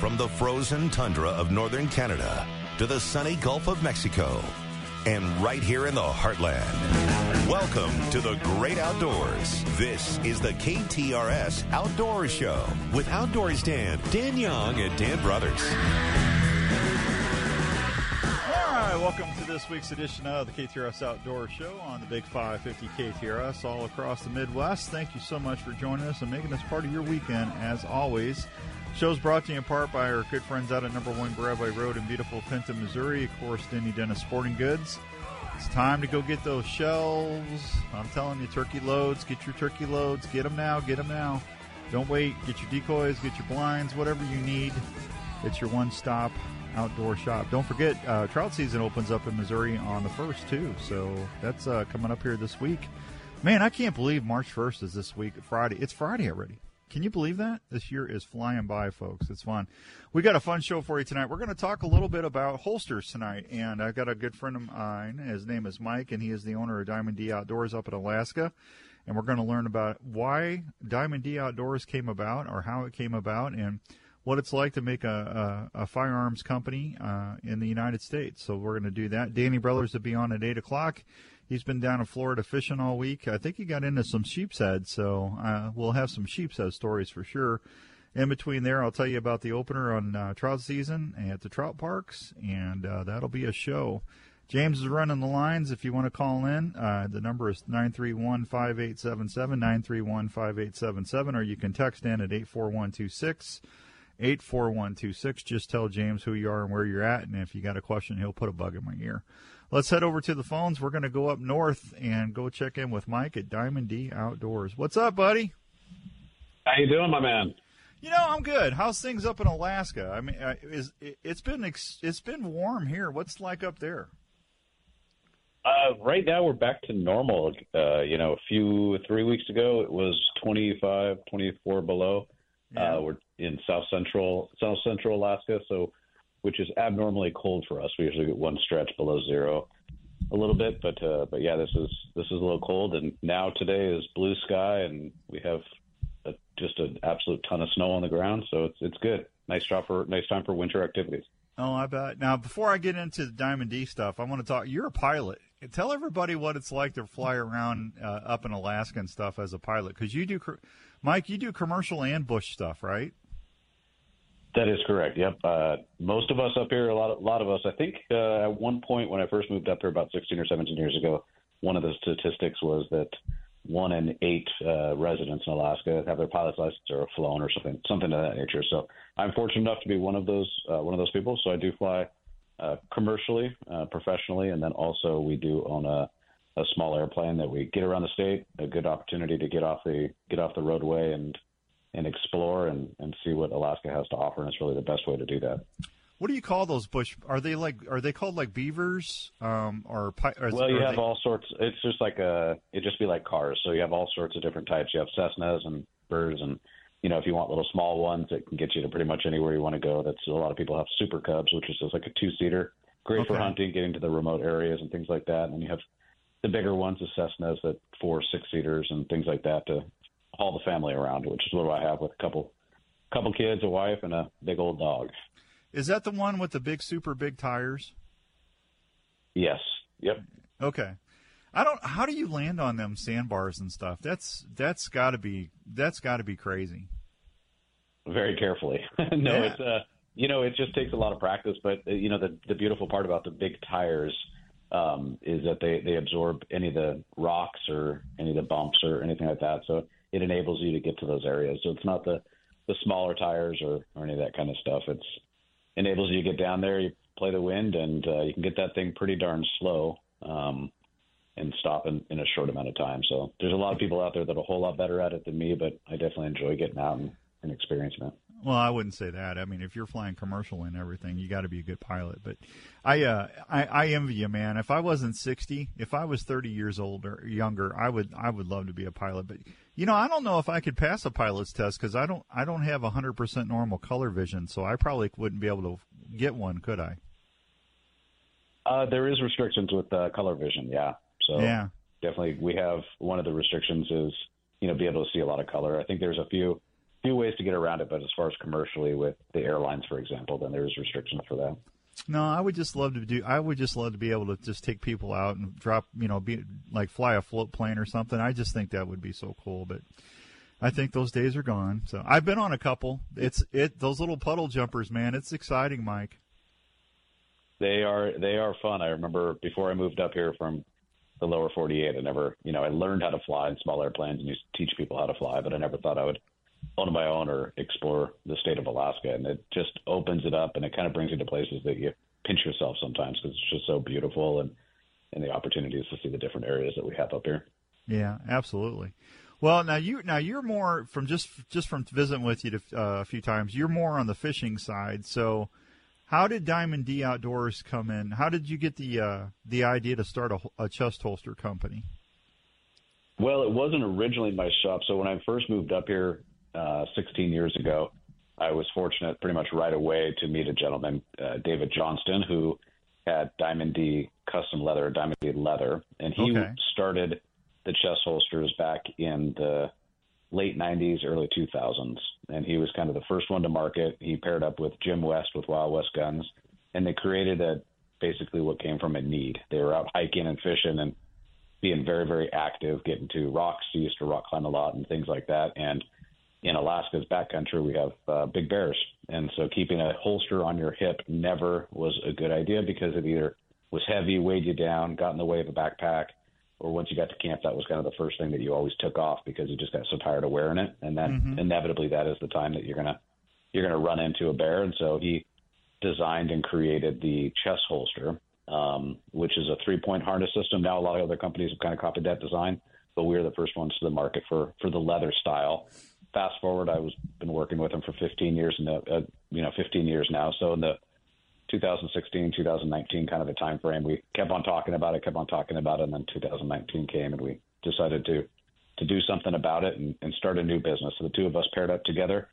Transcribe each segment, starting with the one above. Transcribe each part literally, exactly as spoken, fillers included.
From the frozen tundra of northern Canada to the sunny Gulf of Mexico and right here in the heartland. Welcome to the great outdoors. This is the K T R S Outdoor Show with Outdoors Dan, Dan Young, and Dan Brothers. All right, welcome to this week's edition of the K T R S Outdoor Show on the Big five fifty K T R S all across the Midwest. Thank you so much for joining us and making this part of your weekend as always. Show's brought to you in part by our good friends out at number one Bradway Road in beautiful Pinta, Missouri. Of course, Dandy Dennis Sporting Goods. It's time to go get those shells. I'm telling you, turkey loads. Get your turkey loads. Get them now. Get them now. Don't wait. Get your decoys. Get your blinds. Whatever you need. It's your one-stop outdoor shop. Don't forget, uh, trout season opens up in Missouri on the first, too. So that's uh, coming up here this week. Man, I can't believe March first is this week, Friday. It's Friday already. Can you believe that? This year is flying by, folks. It's fun. We got a fun show for you tonight. We're going to talk a little bit about holsters tonight, and I've got a good friend of mine. His name is Mike, and he is the owner of Diamond D Outdoors up in Alaska, and we're going to learn about why Diamond D Outdoors came about or how it came about and what it's like to make a, a, a firearms company uh, in the United States. So we're going to do that. Danny Brothers will be on at eight o'clock. He's been down in Florida fishing all week. I think he got into some sheep's head, so uh, we'll have some sheep's head stories for sure. In between there, I'll tell you about the opener on uh, trout season at the trout parks, and uh, that'll be a show. James is running the lines. If you want to call in, uh, the number is nine three one, five eight seven seven, nine three one, five eight seven seven, or you can text in at eight four one two six, eight four one two six. Just tell James who you are and where you're at, and if you got a question, he'll put a bug in my ear. Let's head over to the phones. We're going to go up north and go check in with Mike at Diamond D Outdoors. What's up, buddy? How you doing, my man? You know, I'm good. How's things up in Alaska? I mean, is it's been it's been warm here. What's it like up there? Uh, right now, we're back to normal. Uh, you know, a few three weeks ago, it was twenty-five, twenty-four below. Yeah. Uh, we're in south central south central Alaska, so. Which is abnormally cold for us. We usually get one stretch below zero a little bit, but uh, but yeah, this is this is a little cold, and now today is blue sky, and we have a, just an absolute ton of snow on the ground, so it's it's good. Nice job for nice time for winter activities. Oh, I bet. Now, before I get into the Diamond D stuff, I want to talk. You're a pilot. Tell everybody what it's like to fly around uh, up in Alaska and stuff as a pilot, because you do, Mike, you do commercial and bush stuff, right? That is correct. Yep. Uh, most of us up here, a lot, a lot of us, I think uh, at one point when I first moved up here about sixteen or seventeen years ago, one of the statistics was that one in eight uh, residents in Alaska have their pilot's license or have flown or something, something of that nature. So I'm fortunate enough to be one of those, uh, one of those people. So I do fly uh, commercially, uh, professionally, and then also we do own a, a small airplane that we get around the state. A good opportunity to get off the get off the roadway and. and explore and, and see what Alaska has to offer, and it's really the best way to do that. What do you call those bush? Are they like are they called like beavers? Um, or, or well, you have they... all sorts. It's just like a it just be like cars. So you have all sorts of different types. You have Cessnas and birds, and you know if you want little small ones that can get you to pretty much anywhere you want to go. That's a lot of people have Super Cubs, which is just like a two seater, great okay. for hunting, getting to the remote areas and things like that. And then you have the bigger ones, the Cessnas, that four six seaters and things like that to all the family around, which is what I have with a couple couple kids, a wife, and a big old dog. Is that the one with the big, super big tires? Yes. Yep. Okay. I don't. How do you land on them sandbars and stuff? That's that's got to be that's got to be crazy. Very carefully. no, yeah. it's uh, you know, it just takes a lot of practice. But you know, the the beautiful part about the big tires. Um, is that they, they absorb any of the rocks or any of the bumps or anything like that. So it enables you to get to those areas. So it's not the, the smaller tires or, or any of that kind of stuff. It's enables you to get down there, you play the wind, and uh, you can get that thing pretty darn slow um, and stop in, in a short amount of time. So there's a lot of people out there that are a whole lot better at it than me, but I definitely enjoy getting out and, and experiencing it. Well, I wouldn't say that. I mean, if you're flying commercial and everything, you got to be a good pilot. But I, uh, I, I envy you, man. If I wasn't sixty, if I was thirty years older, younger, I would, I would love to be a pilot. But you know, I don't know if I could pass a pilot's test because I don't, I don't have one hundred percent normal color vision, so I probably wouldn't be able to get one, could I? Uh, there is restrictions with uh, color vision, yeah. So yeah. Definitely, we have one of the restrictions is you know be able to see a lot of color. I think there's a few. few ways to get around it, but as far as commercially with the airlines, for example, then there's restrictions for that. No, I would just love to do. I would just love to be able to just take people out and drop, you know, be like fly a float plane or something. I just think that would be so cool. But I think those days are gone. So I've been on a couple. It's it those little puddle jumpers, man. It's exciting, Mike. They are they are fun. I remember before I moved up here from the lower forty-eight, I never, you know, I learned how to fly in small airplanes and used to teach people how to fly, but I never thought I would on my own or explore the state of Alaska, and it just opens it up and it kind of brings you to places that you pinch yourself sometimes because it's just so beautiful, and and the opportunities to see the different areas that we have up here. Yeah, absolutely. Well, now you now you're more from just just from visiting with you to, uh, a few times. You're more on the fishing side. So, how did Diamond D Outdoors come in? How did you get the uh, the idea to start a, a chest holster company? Well, it wasn't originally my shop. So when I first moved up here Uh, sixteen years ago, I was fortunate pretty much right away to meet a gentleman, uh, David Johnston, who had Diamond D custom leather, Diamond D leather, and he okay. started the chest holsters back in the late nineties, early two thousands, and he was kind of the first one to market. He paired up with Jim West with Wild West Guns, and they created a basically what came from a need. They were out hiking and fishing and being very, very active, getting to rocks. He used to rock climb a lot and things like that, and in Alaska's backcountry, we have uh, big bears. And so keeping a holster on your hip never was a good idea because it either was heavy, weighed you down, got in the way of a backpack, or once you got to camp, that was kind of the first thing that you always took off because you just got so tired of wearing it. And then mm-hmm. inevitably that is the time that you're going to you're gonna run into a bear. And so he designed and created the chest holster, um, which is a three-point harness system. Now a lot of other companies have kind of copied that design, but we were the first ones to the market for, for the leather style. Fast forward, I was been working with him for fifteen years, and uh, you know, fifteen years now. So in the two thousand sixteen, two thousand nineteen kind of a time frame, we kept on talking about it, kept on talking about it, and then two thousand nineteen came, and we decided to to do something about it and, and start a new business. So the two of us paired up together,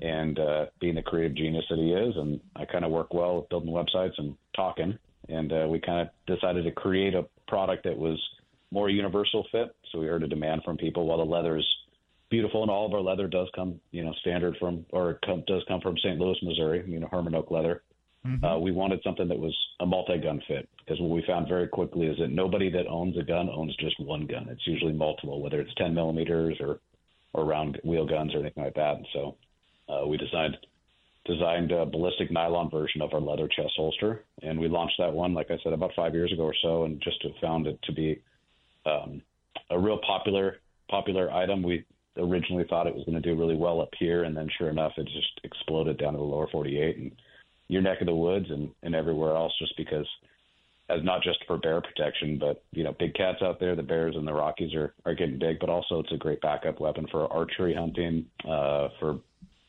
and uh, being the creative genius that he is, and I kind of work well with building websites and talking, and uh, we kind of decided to create a product that was more universal fit. So we heard a demand from people while the leather's beautiful, and all of our leather does come, you know, standard from, or come, does come from Saint Louis, Missouri, you know, Herman Oak leather. Mm-hmm. Uh, we wanted something that was a multi-gun fit, because what we found very quickly is that nobody that owns a gun owns just one gun. It's usually multiple, whether it's ten millimeters or, or round wheel guns or anything like that. And so uh, we designed, designed a ballistic nylon version of our leather chest holster, and we launched that one, like I said, about five years ago or so, and just found it to be um, a real popular, popular item. We originally thought it was going to do really well up here, and then sure enough, it just exploded down to the lower forty-eight and your neck of the woods and, and everywhere else, just because, as not just for bear protection, but, you know, big cats out there, the bears and the Rockies are, are getting big, but also it's a great backup weapon for archery hunting, uh, for,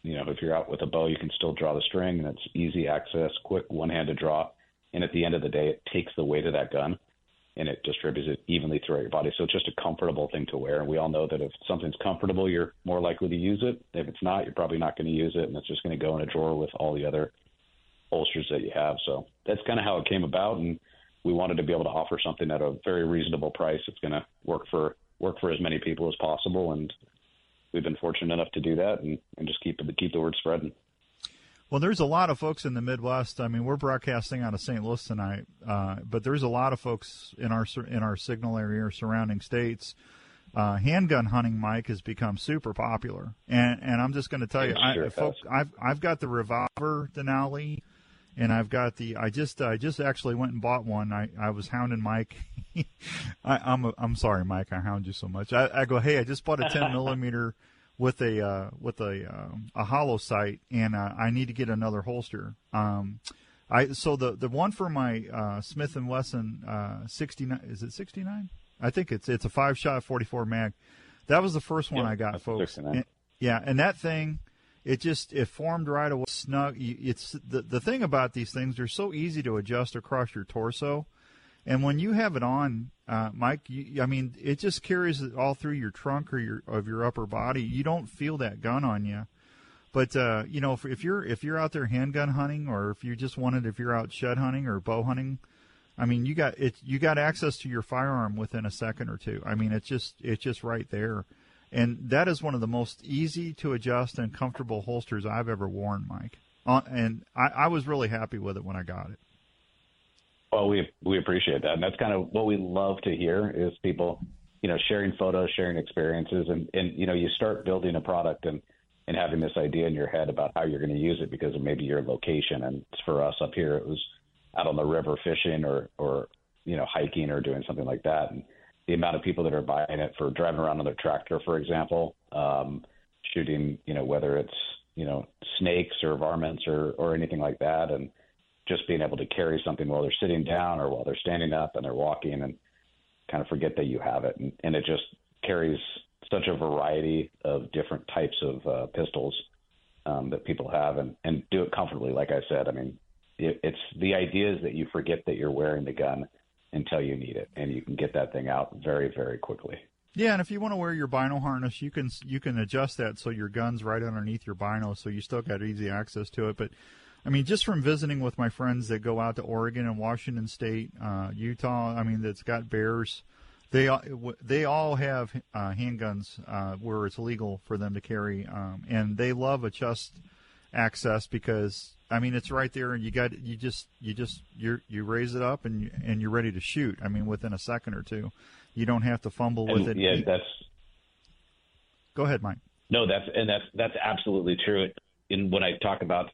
you know, if you're out with a bow, you can still draw the string, and it's easy access, quick one-handed draw, and at the end of the day, it takes the weight of that gun, and it distributes it evenly throughout your body. So it's just a comfortable thing to wear. And we all know that if something's comfortable, you're more likely to use it. If it's not, you're probably not going to use it, and it's just going to go in a drawer with all the other holsters that you have. So that's kind of how it came about, and we wanted to be able to offer something at a very reasonable price. It's going to work for work for as many people as possible, and we've been fortunate enough to do that and, and just keep, keep the word spreading. Well, there's a lot of folks in the Midwest. I mean, we're broadcasting out of Saint Louis tonight, uh, but there's a lot of folks in our in our signal area or surrounding states. Uh, handgun hunting, Mike, has become super popular, and and I'm just going to tell you, I, sure folks, I've I've got the revolver Denali, and I've got the I just I just actually went and bought one. I, I was hounding Mike. I, I'm a, I'm sorry, Mike. I hound you so much. I, I go, hey, I just bought a ten millimeter. With a uh, with a um, a hollow sight, and uh, I need to get another holster. Um, I so the, the one for my uh, Smith and Wesson uh, sixty-nine, is it sixty-nine? I think it's it's a five shot forty-four mag. That was the first one yeah, I got, folks. And, yeah, and that thing, it just it formed right away. Snug. It's the the thing about these things; they're so easy to adjust across your torso. And when you have it on, uh, Mike, you, I mean, it just carries it all through your trunk or your of your upper body. You don't feel that gun on you. But uh, you know, if, if you're if you're out there handgun hunting, or if you just wanted, if you're out shed hunting or bow hunting, I mean, you got it. You got access to your firearm within a second or two. I mean, it's just it's just right there. And that is one of the most easy to adjust and comfortable holsters I've ever worn, Mike. Uh, and I, I was really happy with it when I got it. Well, we we appreciate that. And that's kind of what we love to hear is people, you know, sharing photos, sharing experiences. And, and you know, you start building a product and, and having this idea in your head about how you're going to use it because of maybe your location. And for us up here, it was out on the river fishing or, or you know, hiking or doing something like that. And the amount of people that are buying it for driving around on their tractor, for example, um, shooting, you know, whether it's, you know, snakes or varmints or, or anything like that. And just being able to carry something while they're sitting down or while they're standing up and they're walking and kind of forget that you have it. And, and it just carries such a variety of different types of uh, pistols um, that people have and, and do it comfortably. Like I said, I mean, it, it's the idea is that you forget that you're wearing the gun until you need it, and you can get that thing out very, very quickly. Yeah, and if you want to wear your bino harness, you can you can adjust that so your gun's right underneath your bino, so you still got easy access to it. But, I mean, just from visiting with my friends that go out to Oregon and Washington State, uh, Utah, I mean, that's got bears, they, they all have uh, handguns uh, where it's legal for them to carry, um, and they love adjust access because, I mean, it's right there, and you got you just you just you you raise it up and you, and you're ready to shoot. I mean, within a second or two, you don't have to fumble and, with it. Yeah, that's. Go ahead, Mike. No, that's and that's that's absolutely true. In when I talk about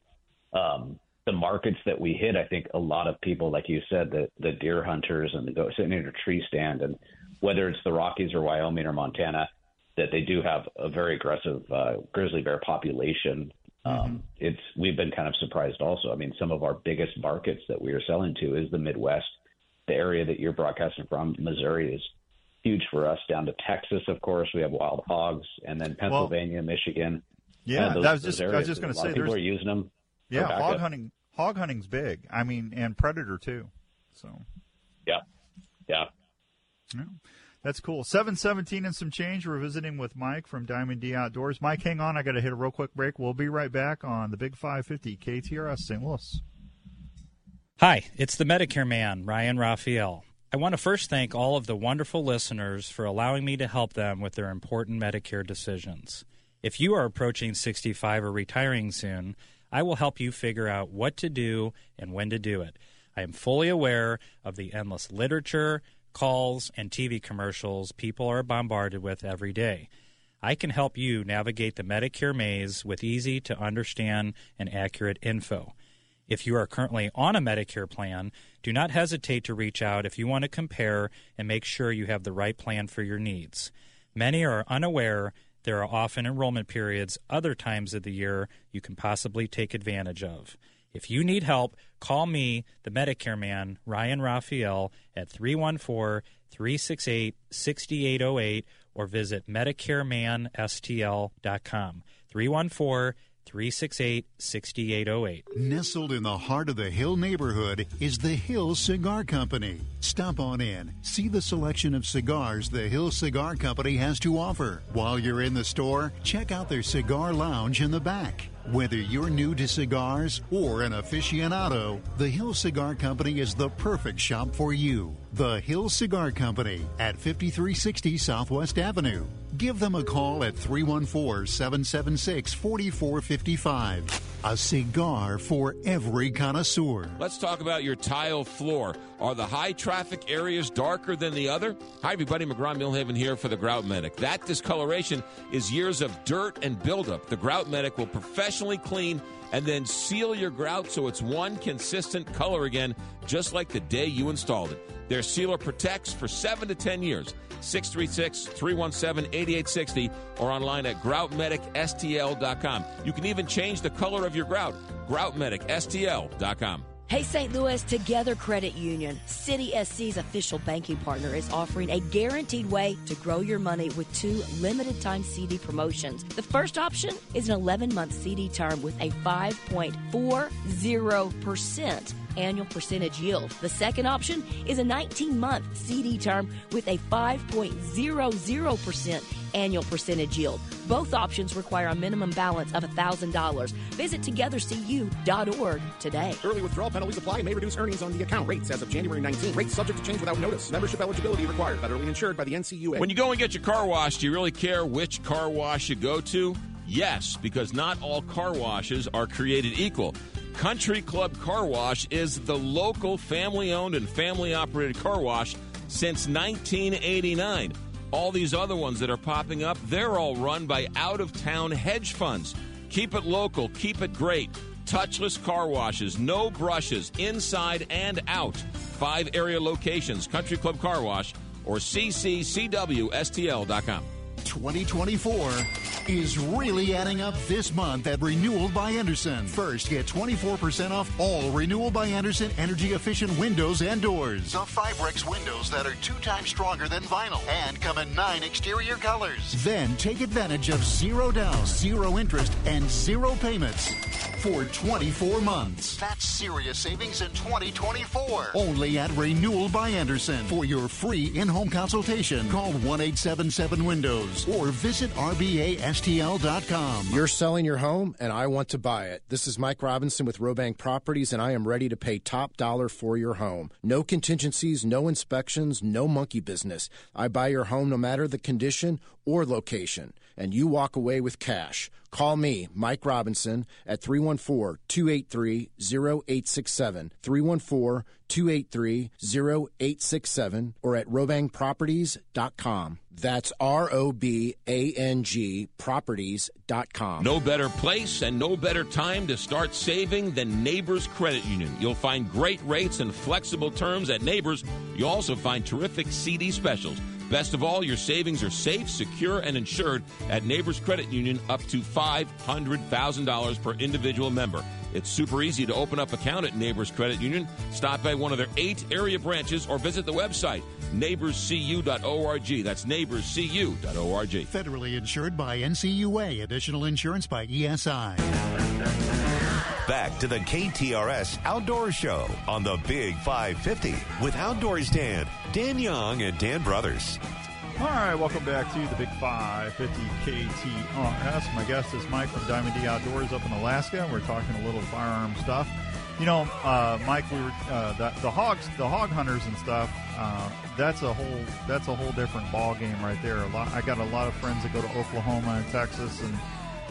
um, the markets that we hit, I think a lot of people, like you said, the the deer hunters and the go sitting in a tree stand, and whether it's the Rockies or Wyoming or Montana, that they do have a very aggressive uh, grizzly bear population. Um, it's we've been kind of surprised also. I mean, some of our biggest markets that we are selling to is the Midwest. The area that you're broadcasting from, Missouri, is huge for us. Down to Texas, of course, we have wild hogs, and then Pennsylvania, well, Michigan. Yeah, those, that was just, I was just going to say, people are using them. Yeah, hog hunting. Hog hunting's big. I mean, and predator too. So. Yeah. Yeah. Yeah. That's cool. seven seventeen and some change. We're visiting with Mike from Diamond D Outdoors. Mike, hang on. I got to hit a real quick break. We'll be right back on the Big five fifty K T R S Saint Louis. Hi, it's the Medicare man, Ryan Raphael. I want to first thank all of the wonderful listeners for allowing me to help them with their important Medicare decisions. If you are approaching sixty-five or retiring soon, I will help you figure out what to do and when to do it. I am fully aware of the endless literature, calls, and T V commercials people are bombarded with every day. I can help you navigate the Medicare maze with easy-to-understand and accurate info. If you are currently on a Medicare plan, do not hesitate to reach out if you want to compare and make sure you have the right plan for your needs. Many are unaware there are often enrollment periods other times of the year you can possibly take advantage of. If you need help, call me, the Medicare man, Ryan Raphael, at three one four, three six eight, six eight zero eight or visit medicare man s t l dot com. three one four, three six eight, six eight zero eight. Nestled in the heart of the Hill neighborhood is the Hill Cigar Company. Stop on in, see the selection of cigars the Hill Cigar Company has to offer. While you're in the store, check out their cigar lounge in the back. Whether you're new to cigars or an aficionado, the Hill Cigar Company is the perfect shop for you. The Hill Cigar Company at fifty-three sixty Southwest Avenue. Give them a call at three one four, seven seven six, four four five five. A cigar for every connoisseur. Let's talk about your tile floor. Are the high traffic areas darker than the other? Hi, everybody. McGraw Millhaven here for the Grout Medic. That discoloration is years of dirt and buildup. The Grout Medic will professionally clean and then seal your grout so it's one consistent color again, just like the day you installed it. Their sealer protects for seven to ten years. six three six, three one seven, eight eight six zero or online at grout medic s t l dot com. You can even change the color of your grout. grout medic s t l dot com. Hey, Saint Louis, Together Credit Union, City S C's official banking partner, is offering a guaranteed way to grow your money with two limited-time C D promotions. The first option is an eleven-month C D term with a five point four zero percent annual percentage yield. The second option is a nineteen-month C D term with a five point zero zero percent annual percentage yield. Both options require a minimum balance of one thousand dollars. Visit together c u dot org today. Early withdrawal penalties apply and may reduce earnings on the account. Rates as of January nineteenth. Rates subject to change without notice. Membership eligibility required. Federally insured by the N C U A. When you go and get your car washed, do you really care which car wash you go to? Yes, because not all car washes are created equal. Country Club Car Wash is the local family-owned and family-operated car wash since nineteen eighty-nine. All these other ones that are popping up, they're all run by out-of-town hedge funds. Keep it local. Keep it great. Touchless car washes. No brushes. Inside and out. Five area locations. Country Club Car Wash or c c c w s t l dot com. twenty twenty-four is really adding up this month at Renewal by Anderson. First, get twenty-four percent off all Renewal by Anderson energy-efficient windows and doors. The Fibrex windows that are two times stronger than vinyl and come in nine exterior colors. Then take advantage of zero down, zero interest, and zero payments for twenty-four months. That's serious savings in twenty twenty-four. Only at Renewal by Anderson. For your free in-home consultation, call one eight seven seven windows or visit r b a s t l dot com. You're selling your home and I want to buy it. This is Mike Robinson with Robank Properties and I am ready to pay top dollar for your home. No contingencies, no inspections, no monkey business. I buy your home no matter the condition or location and you walk away with cash. Call me, Mike Robinson, at three one four, two eight three, zero eight six seven, three one four, two eight three, zero eight six seven, or at robang properties dot com. That's R O B A N G, properties dot com. No better place and no better time to start saving than Neighbors Credit Union. You'll find great rates and flexible terms at Neighbors. You'll also find terrific C D specials. Best of all, your savings are safe, secure, and insured at Neighbors Credit Union up to five hundred thousand dollars per individual member. It's super easy to open up an account at Neighbors Credit Union. Stop by one of their eight area branches or visit the website, neighbors c u dot org. That's neighbors c u dot org. Federally insured by N C U A. Additional insurance by E S I. Back to the K T R S Outdoor Show on the Big five fifty with Outdoors Dan, Dan Young, and Dan Brothers. All right, welcome back to the Big five fifty K T R S. My guest is Mike from Diamond D Outdoors up in Alaska. We're talking a little firearm stuff. You know, uh, Mike, we were, uh, the, the hogs, the hog hunters and stuff. Uh, that's a whole that's a whole different ball game right there. A lot, I got a lot of friends that go to Oklahoma and Texas and.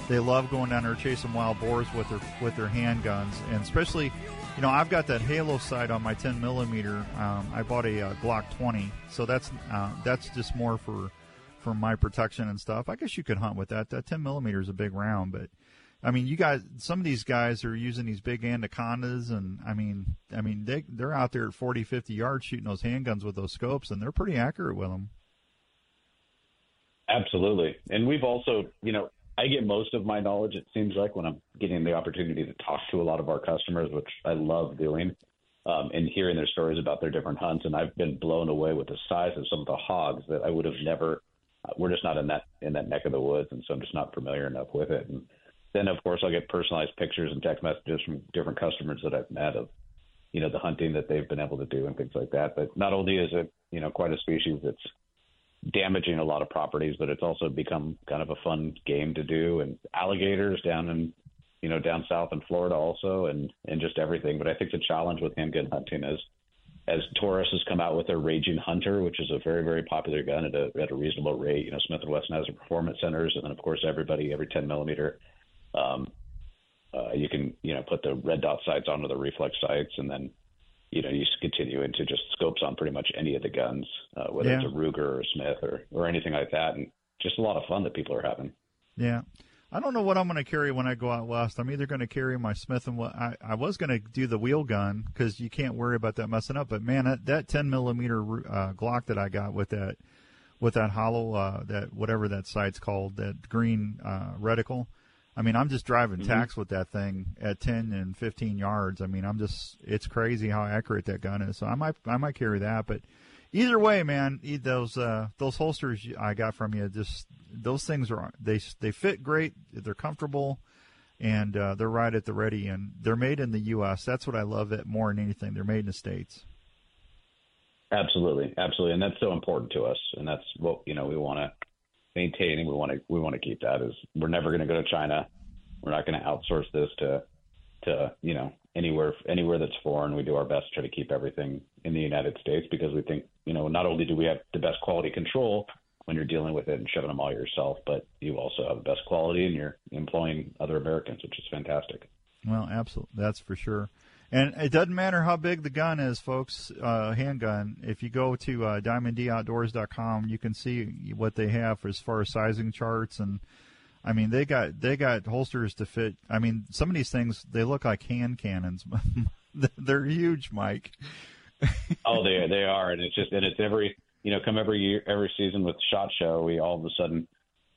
They love going down there chasing wild boars with their with their handguns, and especially, you know, I've got that halo sight on my ten millimeter. Um, I bought a uh, Glock twenty, so that's uh, that's just more for for my protection and stuff. I guess you could hunt with that. That ten millimeter is a big round, but I mean, you guys, some of these guys are using these big anacondas, and I mean, I mean they they're out there at forty, fifty yards shooting those handguns with those scopes, and they're pretty accurate with them. Absolutely, and we've also, you know. I get most of my knowledge, it seems like, when I'm getting the opportunity to talk to a lot of our customers, which I love doing, um, and hearing their stories about their different hunts. And I've been blown away with the size of some of the hogs that I would have never uh, – we're just not in that in that neck of the woods, and so I'm just not familiar enough with it. And then, of course, I'll get personalized pictures and text messages from different customers that I've met of, you know, the hunting that they've been able to do and things like that. But not only is it, you know, quite a species that's – damaging a lot of properties, but it's also become kind of a fun game to do. And alligators down in, you know, down south in Florida also, and, and just everything. But I think the challenge with handgun hunting is, as Taurus has come out with their Raging Hunter, which is a very, very popular gun at a, at a reasonable rate. You know, Smith and Wesson has their performance centers, and then of course everybody, every ten millimeter, um, uh, you can, you know, put the red dot sights onto the reflex sights, and then. You know, you continue into just scopes on pretty much any of the guns, uh, whether yeah. it's a Ruger or a Smith or, or anything like that. And just a lot of fun that people are having. Yeah. I don't know what I'm going to carry when I go out west. I'm either going to carry my Smith and I, I was going to do the wheel gun because you can't worry about that messing up. But, man, that, that ten millimeter uh, Glock that I got with that with that hollow, uh, that whatever that sight's called, that green uh, reticle. I mean, I'm just driving tacks mm-hmm. with that thing at ten and fifteen yards. I mean, I'm just, it's crazy how accurate that gun is. So I might, I might carry that, but either way, man, those, uh, those holsters I got from you, just those things are, they, they fit great. They're comfortable and, uh, they're right at the ready, and they're made in the U S. That's what I love it more than anything. They're made in the States. Absolutely. Absolutely. And that's so important to us. And that's what, you know, we want to, maintaining. We want to we want to keep that. Is we're never going to go to China. We're not going to outsource this to to you know anywhere anywhere that's foreign. We do our best to try to keep everything in the United States because we think you know not only do we have the best quality control when you're dealing with it and shoving them all yourself, but you also have the best quality and you're employing other Americans, which is fantastic. Well, absolutely, that's for sure. And it doesn't matter how big the gun is, folks, uh, handgun. If you go to uh, diamond d outdoors dot com, you can see what they have as far as sizing charts. And, I mean, they got they got holsters to fit. I mean, some of these things, they look like hand cannons. They're huge, Mike. Oh, they, they are. And it's just, and it's every, you know, come every year, every season with SHOT Show, we all of a sudden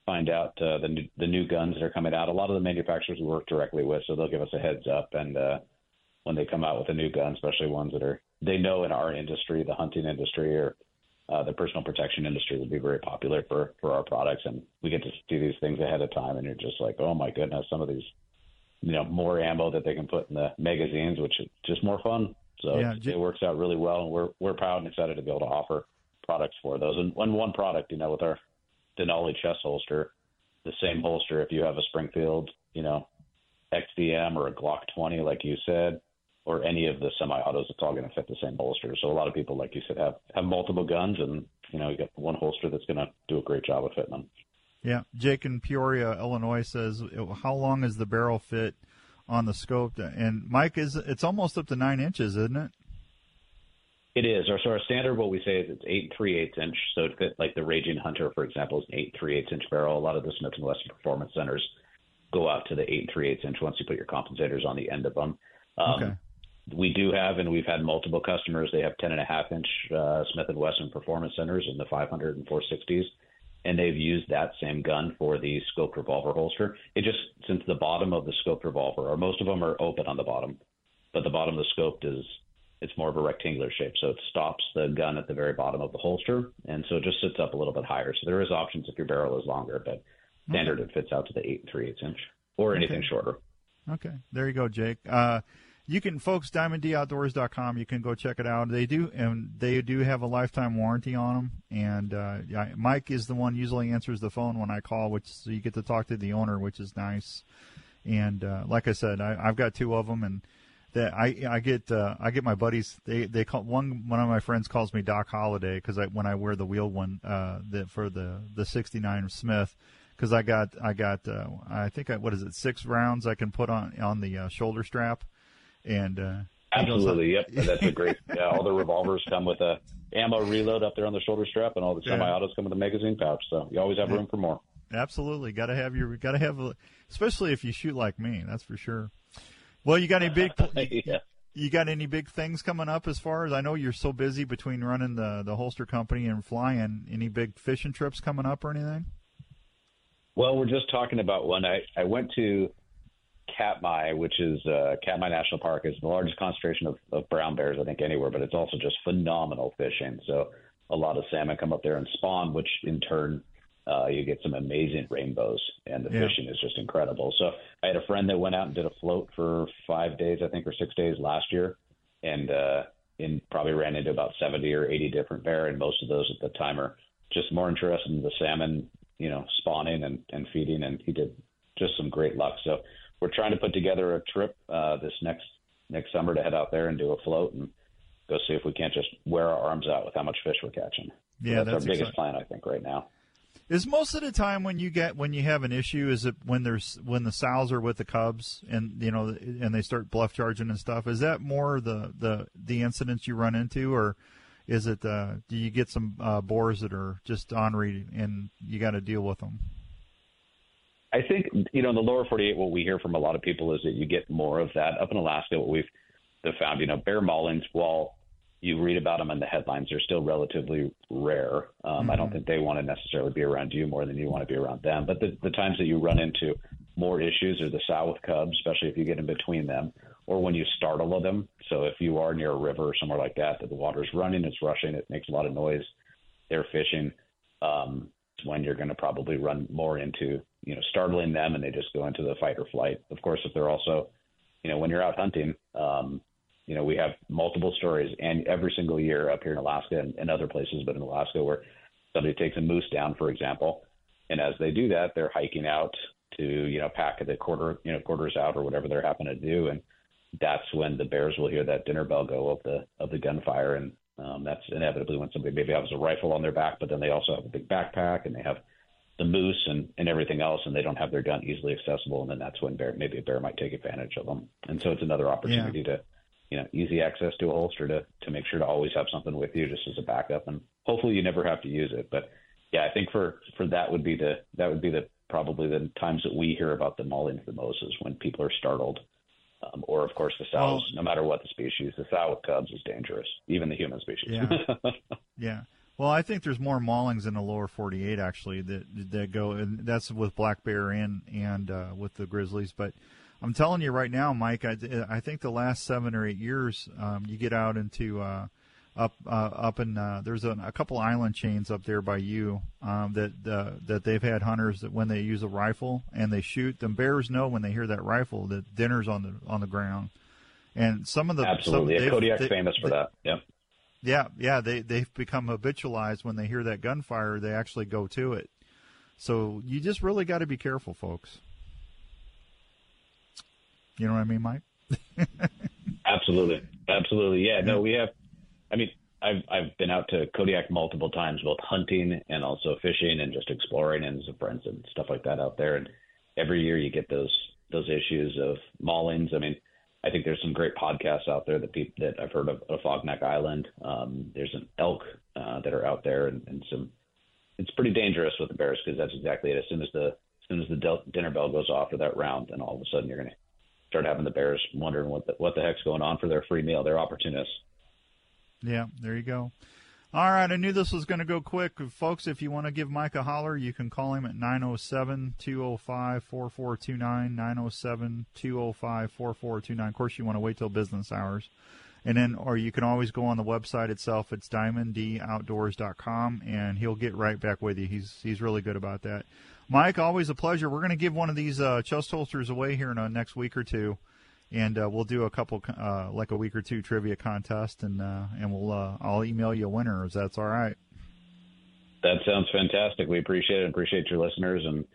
find out uh, the, new, the new guns that are coming out. A lot of the manufacturers we work directly with, so they'll give us a heads up. And, uh, when they come out with a new gun, especially ones that are, they know in our industry, the hunting industry or uh, the personal protection industry would be very popular for, for our products. And we get to see these things ahead of time. And you're just like, oh my goodness, some of these, you know, more ammo that they can put in the magazines, which is just more fun. So yeah, it, it works out really well. And we're, we're proud and excited to be able to offer products for those. And one, one product, you know, with our Denali chest holster, the same holster, if you have a Springfield, you know, X D M or a Glock twenty, like you said, or any of the semi-autos, it's all going to fit the same holster. So a lot of people, like you said, have, have multiple guns, and, you know, you got one holster that's going to do a great job of fitting them. Yeah. Jake in Peoria, Illinois says, how long is the barrel fit on the scope? And, Mike, is it's almost up to nine inches, isn't it? It is. So our standard, what we say is it's eight and three eighths inch. So it fit, like the Raging Hunter, for example, is an eight and three eighths inch barrel. A lot of the Smith and Wesson Performance Centers go out to the eight and three eighths inch once you put your compensators on the end of them. Um, okay. We do have, and we've had multiple customers, they have ten and a half inch uh, Smith and Wesson Performance Centers in the five hundred and four sixties, and they've used that same gun for the scoped revolver holster. It just, since the bottom of the scoped revolver, or most of them are open on the bottom, but the bottom of the scoped is, it's more of a rectangular shape, so it stops the gun at the very bottom of the holster, and so it just sits up a little bit higher. So there is options if your barrel is longer, but standard okay. It fits out to the eight and three eighths inch or anything okay. shorter. Okay, there you go, Jake. Uh, You can, folks, diamond d outdoors dot com. You can go check it out. They do, and they do have a lifetime warranty on them. And uh, I, Mike is the one usually answers the phone when I call, which so you get to talk to the owner, which is nice. And uh, like I said, I, I've got two of them, and that I I get uh, I get my buddies. They they call one one of my friends calls me Doc Holiday because I when I wear the wheel one uh that for the the sixty-nine Smith. Because I got I got uh, I think I, what is it six rounds I can put on on the uh, shoulder strap. And uh, absolutely, yep. That's a great. Yeah, all the revolvers come with a ammo reload up there on the shoulder strap, and all the semi-autos yeah. come with a magazine pouch. So you always have room for more. Absolutely, got to have your, got to have, a, especially if you shoot like me. That's for sure. Well, you got any big, yeah. you got any big things coming up? As far as I know, you're so busy between running the the holster company and flying. Any big fishing trips coming up or anything? Well, we're just talking about one. I I went to Katmai, which is uh, Katmai National Park, is the largest concentration of, of brown bears, I think, anywhere, but it's also just phenomenal fishing. So a lot of salmon come up there and spawn, which in turn uh, you get some amazing rainbows, and the yeah. fishing is just incredible. So I had a friend that went out and did a float for five days, I think, or six days last year, and, uh, and probably ran into about seventy or eighty different bear, and most of those at the time are just more interested in the salmon, you know, spawning and, and feeding, and he did just some great luck. So we're trying to put together a trip uh, this next next summer to head out there and do a float and go see if we can't just wear our arms out with how much fish we're catching. Yeah, so that's, that's our biggest exciting. plan, I think, right now. Is most of the time when you get when you have an issue, is it when there's when the sows are with the cubs and you know and they start bluff charging and stuff? Is that more the the, the incidents you run into, or is it uh, do you get some uh, boars that are just ornery and you got to deal with them? I think, you know, in the lower forty-eight, what we hear from a lot of people is that you get more of that. Up in Alaska, what we've found, you know, bear maulings, while you read about them in the headlines, they're still relatively rare. Um, mm-hmm. I don't think they want to necessarily be around you more than you want to be around them. But the, the times that you run into more issues are the sow with cubs, especially if you get in between them, or when you startle them. So if you are near a river or somewhere like that, that the water's running, it's rushing, it makes a lot of noise, they're fishing, um, it's when you're going to probably run more into you know, startling them, and they just go into the fight or flight. Of course, if they're also, you know, when you're out hunting, um, you know, we have multiple stories, and every single year up here in Alaska and, and other places, but in Alaska, where somebody takes a moose down, for example, And as they do that, they're hiking out to, you know, pack the quarter, you know, quarters out or whatever they're happening to do. And that's when the bears will hear that dinner bell go of the, of the gunfire. And um, that's inevitably when somebody maybe has a rifle on their back, but then they also have a big backpack and they have the moose and, and everything else, and they don't have their gun easily accessible. And then that's when bear, maybe a bear might take advantage of them. And so it's another opportunity yeah. to, you know, easy access to a holster to, to make sure to always have something with you just as a backup. And hopefully you never have to use it. But yeah, I think for, for that would be the, that would be the, probably the times that we hear about the mauling of the moose is when people are startled. Um, or of course the sows, oh. no matter what the species, the sow with cubs is dangerous, even the human species. Yeah. yeah. Well, I think there's more maulings in the lower forty-eight actually that, that go, and that's with black bear and, and, uh, with the grizzlies. But I'm telling you right now, Mike, I, I think the last seven or eight years, um, you get out into, uh, up, uh, up in, uh, there's a, a couple island chains up there by you, um, that, uh, that they've had hunters that when they use a rifle and they shoot, them bears know when they hear that rifle that dinner's on the, on the ground. And some of the, absolutely. Some, yeah, Kodiak's they, famous for they, that. Yeah. Yeah. Yeah. They, they've become habitualized when they hear that gunfire, they actually go to it. So you just really got to be careful, folks. You know what I mean, Mike? Absolutely. Absolutely. Yeah. No, we have, I mean, I've, I've been out to Kodiak multiple times, both hunting and also fishing and just exploring and some friends and stuff like that out there. And every year you get those, those issues of maulings. I mean, I think there's some great podcasts out there that people that I've heard of, of Fogneck Island. Um, there's an elk uh, that are out there and, and some, it's pretty dangerous with the bears because that's exactly it. As soon as the, as soon as the del- dinner bell goes off for that round, then all of a sudden you're going to start having the bears wondering what the, what the heck's going on for their free meal. They're opportunists. Yeah, there you go. All right, I knew this was going to go quick. Folks, if you want to give Mike a holler, you can call him at nine oh seven, two oh five, four four two nine, nine oh seven, two oh five, four four two nine. Of course, you want to wait till business hours. And then, or you can always go on the website itself. It's diamond d outdoors dot com, and he'll get right back with you. He's he's really good about that. Mike, always a pleasure. We're going to give one of these uh, chest holsters away here in the next week or two, and uh, we'll do a couple, uh, like a week or two trivia contest, and uh, and we'll uh, I'll email you a winner if that's all right. That sounds fantastic. We appreciate it. Appreciate your listeners and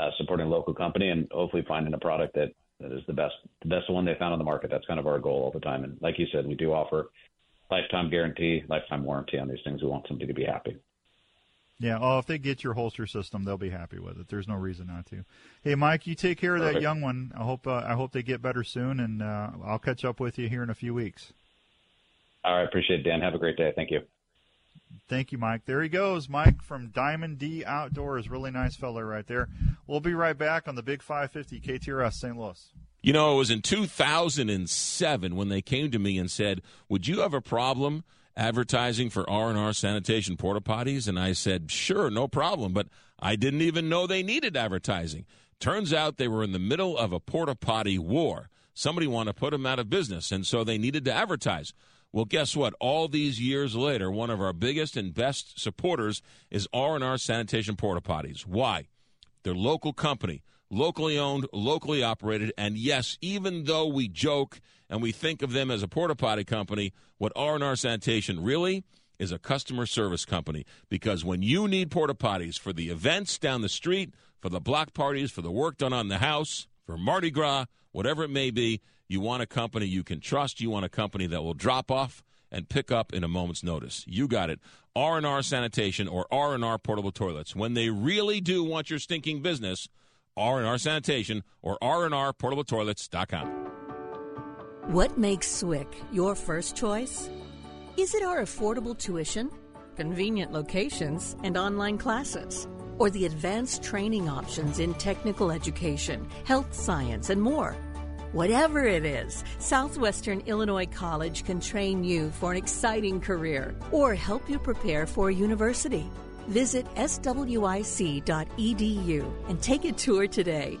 uh, supporting a local company, and hopefully finding a product that. That is the best, the best one they found on the market. That's kind of our goal all the time. And like you said, we do offer lifetime guarantee, lifetime warranty on these things. We want somebody to be happy. Yeah. Oh, if they get your holster system, they'll be happy with it. There's no reason not to. Hey, Mike, you take care of Perfect. That young one. I hope, uh, I hope they get better soon, and uh, I'll catch up with you here in a few weeks. All right. Appreciate it, Dan. Have a great day. Thank you. Thank you, Mike. There he goes, Mike from Diamond D Outdoors. Really nice fella right there. We'll be right back on the Big five fifty K T R S Saint Louis. You know, it was in two thousand seven when they came to me and said, would you have a problem advertising for R and R sanitation porta potties? And I said, sure, no problem, but I didn't even know they needed advertising. Turns out they were in the middle of a porta potty war. Somebody wanted to put them out of business, and so they needed to advertise. Well, guess what? All these years later, one of our biggest and best supporters is R and R Sanitation Porta Potties. Why? They're a local company, locally owned, locally operated, and yes, even though we joke and we think of them as a porta potty company, what R and R Sanitation really is a customer service company, because when you need porta potties for the events down the street, for the block parties, for the work done on the house, for Mardi Gras, whatever it may be, you want a company you can trust. You want a company that will drop off and pick up in a moment's notice. You got it. R and R Sanitation or R and R Portable Toilets. When they really do want your stinking business, R and R Sanitation or R and R Portable Toilets dot com. What makes S W I C your first choice? Is it our affordable tuition, convenient locations, and online classes? Or the advanced training options in technical education, health science, and more? Whatever it is, Southwestern Illinois College can train you for an exciting career or help you prepare for university. Visit S W I C dot E D U and take a tour today.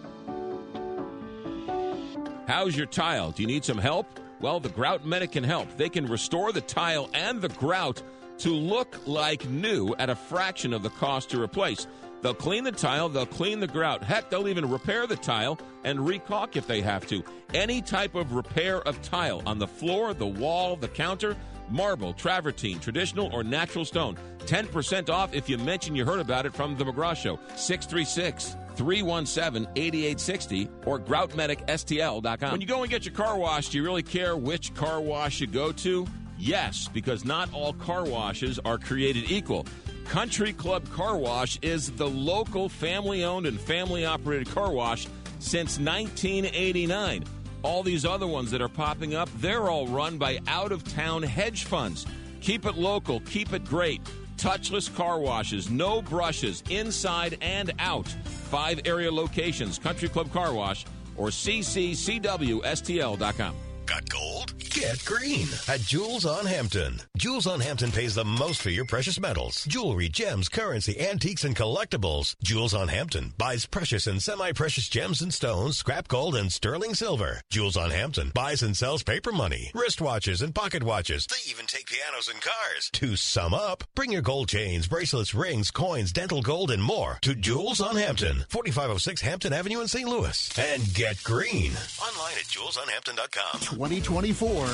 How's your tile? Do you need some help? Well, the Grout Medic can help. They can restore the tile and the grout to look like new at a fraction of the cost to replace. They'll clean the tile, they'll clean the grout. Heck, they'll even repair the tile and recaulk if they have to. Any type of repair of tile on the floor, the wall, the counter, marble, travertine, traditional or natural stone. ten percent off if you mention you heard about it from The McGraw Show. six three six, three one seven, eight eight six zero or grout medic S T L dot com. When you go and get your car washed, do you really care which car wash you go to? Yes, because not all car washes are created equal. Country Club Car Wash is the local family-owned and family-operated car wash since nineteen eighty-nine. All these other ones that are popping up, they're all run by out-of-town hedge funds. Keep it local. Keep it great. Touchless car washes. No brushes. Inside and out. Five area locations. Country Club Car Wash or C C C W S T L dot com. Got gold? Get green at Jewels on Hampton. Jewels on Hampton pays the most for your precious metals. Jewelry, gems, currency, antiques, and collectibles. Jewels on Hampton buys precious and semi-precious gems and stones, scrap gold, and sterling silver. Jewels on Hampton buys and sells paper money, wristwatches, and pocket watches. They even take pianos and cars. To sum up, bring your gold chains, bracelets, rings, coins, dental gold, and more to Jewels on Hampton, forty-five oh six Hampton Avenue in Saint Louis. And get green. Online at jewels on hampton dot com. twenty twenty-four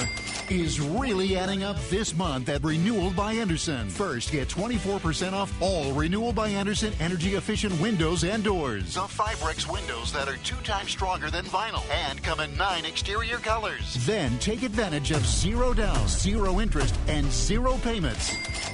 is really adding up this month at Renewal by Anderson. First, get twenty-four percent off all Renewal by Anderson energy-efficient windows and doors. The Fibrex windows that are two times stronger than vinyl and come in nine exterior colors. Then take advantage of zero down, zero interest, and zero payments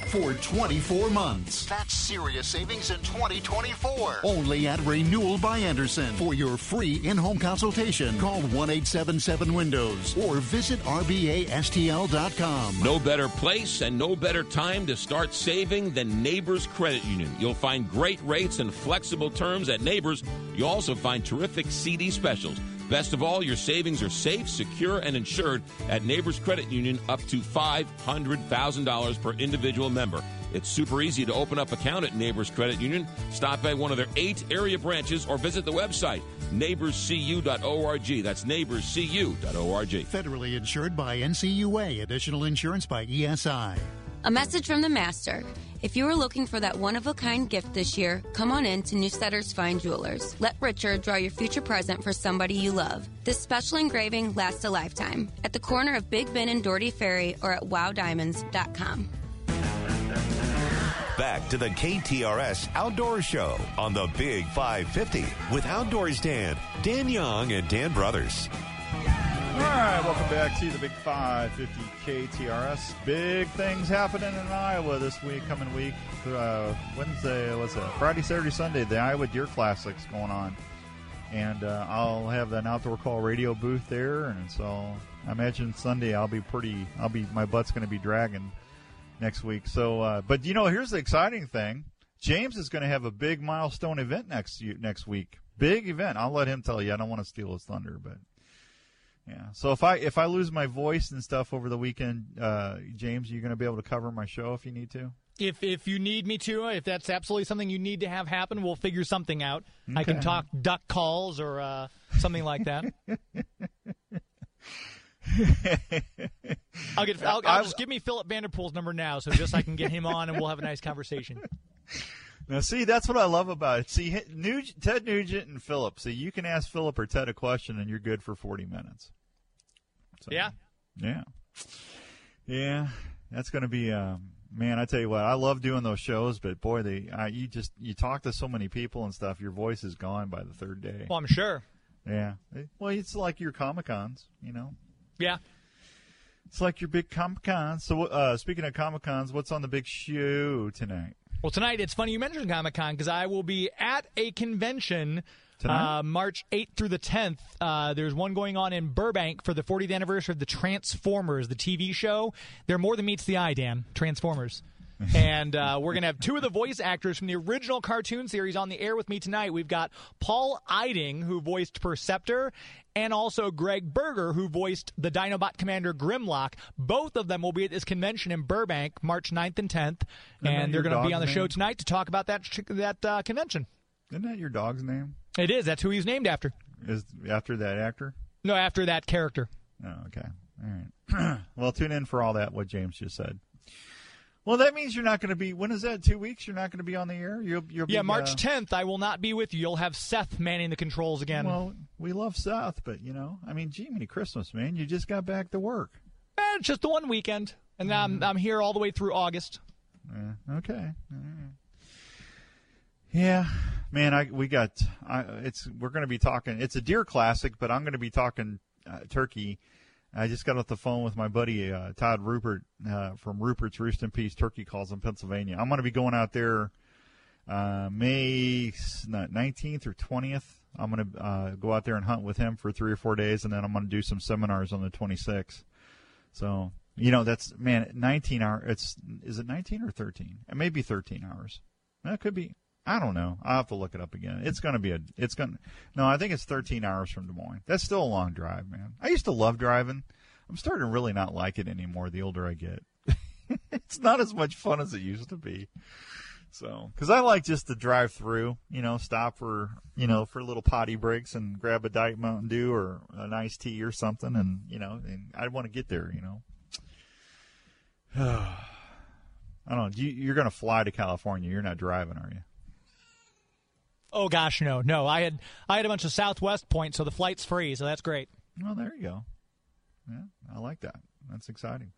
for twenty-four months. That's serious savings in twenty twenty-four. Only at Renewal by Anderson. For your free in-home consultation, call one eight seven seven windows. Or visit R B A S T L dot com. No better place and no better time to start saving than Neighbors Credit Union. You'll find great rates and flexible terms at Neighbors. You'll also find terrific C D specials. Best of all, your savings are safe, secure, and insured at Neighbors Credit Union up to five hundred thousand dollars per individual member. It's super easy to open up an account at Neighbors Credit Union. Stop by one of their eight area branches or visit the website, neighbors c u dot org. That's neighbors c u dot org. Federally insured by N C U A. Additional insurance by E S I. A message from the master. If you are looking for that one-of-a-kind gift this year, come on in to Newsetter's Fine Jewelers. Let Richard draw your future present for somebody you love. This special engraving lasts a lifetime. At the corner of Big Ben and Doherty Ferry or at wow diamonds dot com. Back to the K T R S Outdoor Show on the Big five fifty with Outdoors Dan, Dan Young, and Dan Brothers. All right, welcome back to the Big five fifty K T R S. Big things happening in Iowa this week, coming week, uh, Wednesday, what's that? Friday, Saturday, Sunday, the Iowa Deer Classic's going on. And uh, I'll have an Outdoor Call radio booth there, and so I imagine Sunday I'll be pretty, I'll be, my butt's going to be dragging next week. So, uh, but you know, here's the exciting thing. James is going to have a big milestone event next next week. Big event. I'll let him tell you. I don't want to steal his thunder, but yeah. So if I if I lose my voice and stuff over the weekend, uh, James, are you going to be able to cover my show if you need to? If if you need me to, if that's absolutely something you need to have happen, we'll figure something out. Okay. I can talk duck calls or uh, something like that. I'll get. I'll, I'll just give me Philip Vanderpool's number now, so just I can get him on, and we'll have a nice conversation. Now, see, that's what I love about it. See, Nugent, Ted Nugent and Philip. See, you can ask Philip or Ted a question, and you're good for forty minutes. So, yeah, yeah, yeah. That's going to be, um, man. I tell you what, I love doing those shows, but boy, they uh, you just you talk to so many people and stuff. Your voice is gone by the third day. Well, I'm sure. Yeah. Well, it's like your Comic-Cons, you know. Yeah. It's like your big Comic-Con. So uh, speaking of Comic-Cons, what's on the big show tonight? Well, tonight, it's funny you mentioned Comic-Con because I will be at a convention uh, March eighth through the tenth. Uh, there's one going on in Burbank for the fortieth anniversary of the Transformers, the T V show. They're more than meets the eye, damn. Transformers. And uh, we're going to have two of the voice actors from the original cartoon series on the air with me tonight. We've got Paul Iding, who voiced Perceptor, and also Greg Berger, who voiced the Dinobot Commander Grimlock. Both of them will be at this convention in Burbank, March ninth and tenth, and, and they're going to be on the name? show tonight to talk about that that uh, convention. Isn't that your dog's name? It is. That's who he's named after. Is after that actor? No, after that character. Oh, okay. All right. Well, tune in for all that, what James just said. Well, that means you're not going to be. When is that? Two weeks? You're not going to be on the air. You'll, you'll be, yeah, March tenth. Uh, I will not be with you. You'll have Seth manning the controls again. Well, we love Seth, but you know, I mean, gee, many Christmas, man. You just got back to work. Eh, it's just the one weekend. And mm. I'm I'm here all the way through August. Uh, okay. Mm. Yeah, man. I we got. I, it's we're going to be talking. It's a deer classic, but I'm going to be talking uh, turkey. I just got off the phone with my buddy uh, Todd Rupert uh, from Rupert's Roost in Peace Turkey Calls in Pennsylvania. I'm going to be going out there uh, May nineteenth or twentieth. I'm going to uh, go out there and hunt with him for three or four days, and then I'm going to do some seminars on the twenty-sixth. So, you know, that's, man, nineteen hours. It's, is it nineteen or thirteen? It may be thirteen hours. That could be. I don't know. I'll have to look it up again. It's going to be a, it's going to, no, I think it's thirteen hours from Des Moines. That's still a long drive, man. I used to love driving. I'm starting to really not like it anymore the older I get. It's not as much fun as it used to be. So, because I like just to drive through, you know, stop for, you know, for little potty breaks and grab a Diet Mountain Dew or an iced tea or something. And, you know, and I want to get there, you know. I don't know. You, you're going to fly to California. You're not driving, are you? Oh, gosh, no. No, I had I had a bunch of Southwest points, so the flight's free, so that's great. Well, there you go. Yeah, I like that. That's exciting.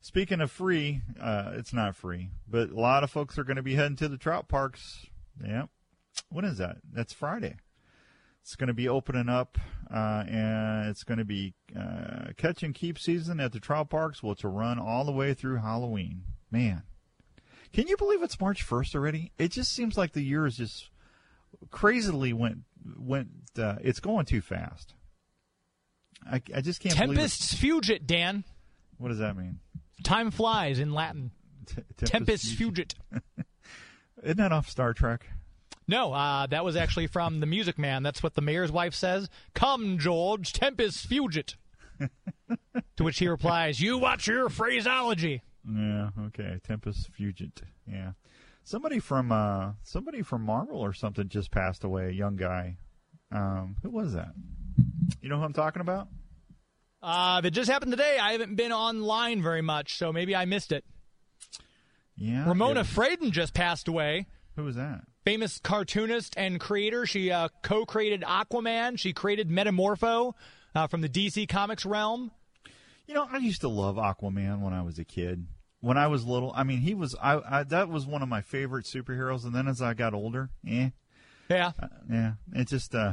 Speaking of free, uh, it's not free, but a lot of folks are going to be heading to the trout parks. Yeah. When is that? That's Friday. It's going to be opening up, uh, and it's going to be uh, catch and keep season at the trout parks. Well, it's a run all the way through Halloween. Man, can you believe it's March first already? It just seems like the year is just crazily went, went. Uh, it's going too fast. I, I just can't believe it. Tempest fugit, Dan. What does that mean? Time flies in Latin. T- Tempest, Tempest fugit. Isn't that off Star Trek? No, uh, that was actually from The Music Man. That's what the mayor's wife says. Come, George, Tempest fugit. To which he replies, you watch your phraseology. Yeah, okay, Tempest fugit, yeah. Somebody from uh, somebody from Marvel or something just passed away, a young guy. Um, who was that? You know who I'm talking about? Uh, it just happened today. I haven't been online very much, so maybe I missed it. Yeah. Ramona Fraden just passed away. Who was that? Famous cartoonist and creator. She uh, co-created Aquaman. She created Metamorpho uh, from the D C Comics realm. You know, I used to love Aquaman when I was a kid. When I was little, I mean, he was, I, I, that was one of my favorite superheroes. And then as I got older, eh. Yeah. Uh, yeah. It just, uh,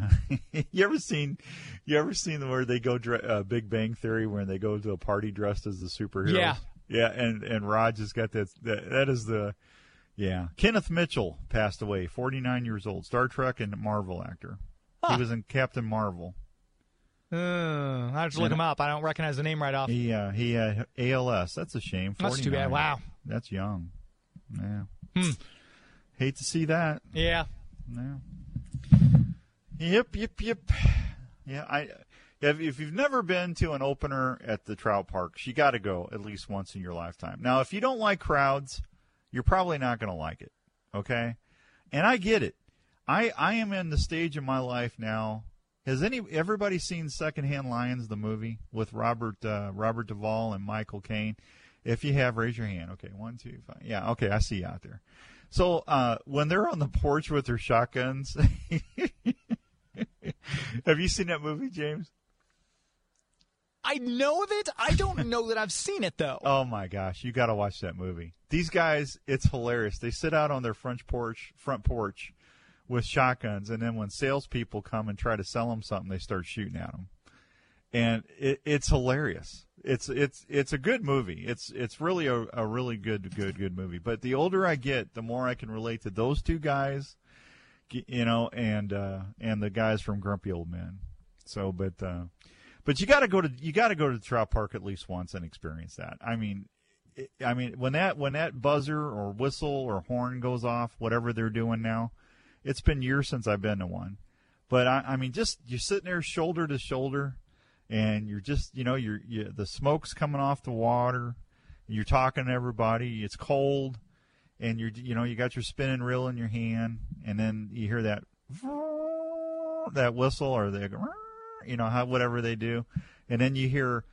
you ever seen, you ever seen where they go, dre- uh, Big Bang Theory, where they go to a party dressed as the superhero? Yeah. Yeah. And, and Raj has got that, that, that is the, yeah. Kenneth Mitchell passed away, forty-nine years old, Star Trek and Marvel actor. Huh. He was in Captain Marvel. Uh, I just look him up. I don't recognize the name right off. He uh, he uh, A L S. That's a shame. forty-nine. That's too bad. Wow. That's young. Yeah. Hmm. Hate to see that. Yeah. Yeah. Yep. Yep. Yep. Yeah. I if, if you've never been to an opener at the trout parks, you got to go at least once in your lifetime. Now, if you don't like crowds, you're probably not going to like it. Okay. And I get it. I I am in the stage of my life now. Has any everybody seen Secondhand Lions, the movie with Robert uh, Robert Duvall and Michael Caine? If you have, raise your hand. Okay, one, two, five. Yeah, okay, I see you out there. So uh, when they're on the porch with their shotguns, have you seen that movie, James? I know of it. I don't know that I've seen it though. Oh my gosh, you got to watch that movie. These guys, it's hilarious. They sit out on their French porch, front porch. With shotguns, and then when salespeople come and try to sell them something, they start shooting at them, and it, it's hilarious. It's it's it's a good movie. It's it's really a, a really good good good movie. But the older I get, the more I can relate to those two guys, you know, and uh, and the guys from Grumpy Old Men. So, but uh, but you got to go to you got to go to the trout park at least once and experience that. I mean, it, I mean when that when that buzzer or whistle or horn goes off, whatever they're doing now. It's been years since I've been to one, but I, I mean, just you're sitting there shoulder to shoulder, and you're just, you know, you're you, the smoke's coming off the water, and you're talking to everybody. It's cold, and you're you know you got your spinning reel in your hand, and then you hear that that whistle or the you know how whatever they do, and then you hear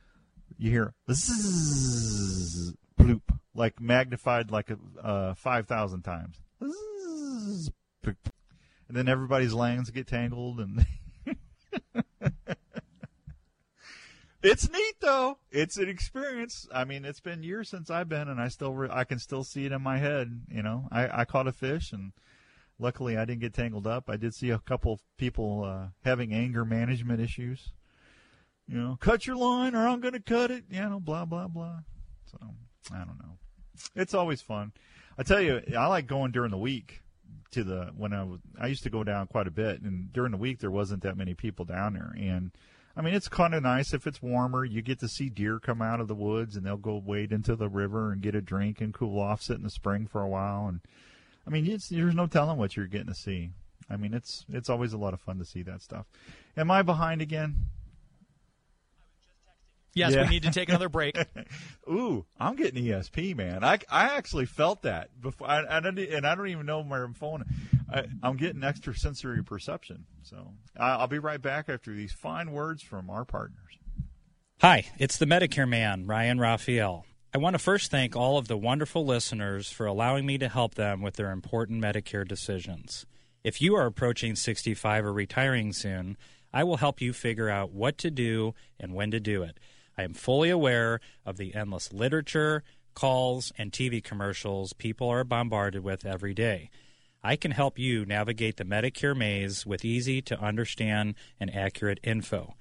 you hear zzz, bloop, like magnified like a, uh, five thousand times. Zzz, bloop. And then everybody's lands get tangled, and It's neat though. It's an experience. I mean, it's been years since I've been, and I still re- I can still see it in my head. You know, I, I caught a fish, and luckily I didn't get tangled up. I did see a couple people uh, having anger management issues. You know, cut your line, or I'm going to cut it. You know, blah blah blah. So I don't know. It's always fun. I tell you, I like going during the week to the when I was, I used to go down quite a bit, and during the week there wasn't that many people down there, and I mean, it's kind of nice if it's warmer. You get to see deer come out of the woods, and they'll go wade into the river and get a drink and cool off, sit in the spring for a while. And I mean, it's, there's no telling what you're getting to see. I mean, it's it's always a lot of fun to see that stuff. Am I behind again? Yes, yeah. We need to take another break. Ooh, I'm getting E S P, man. I, I actually felt that before, I, I didn't, and I don't even know my phone. I, I'm getting extra sensory perception. So I'll be right back after these fine words from our partners. Hi, it's the Medicare man, Ryan Raphael. I want to first thank all of the wonderful listeners for allowing me to help them with their important Medicare decisions. If you are approaching sixty-five or retiring soon, I will help you figure out what to do and when to do it. I am fully aware of the endless literature, calls, and T V commercials people are bombarded with every day. I can help you navigate the Medicare maze with easy-to-understand and accurate info.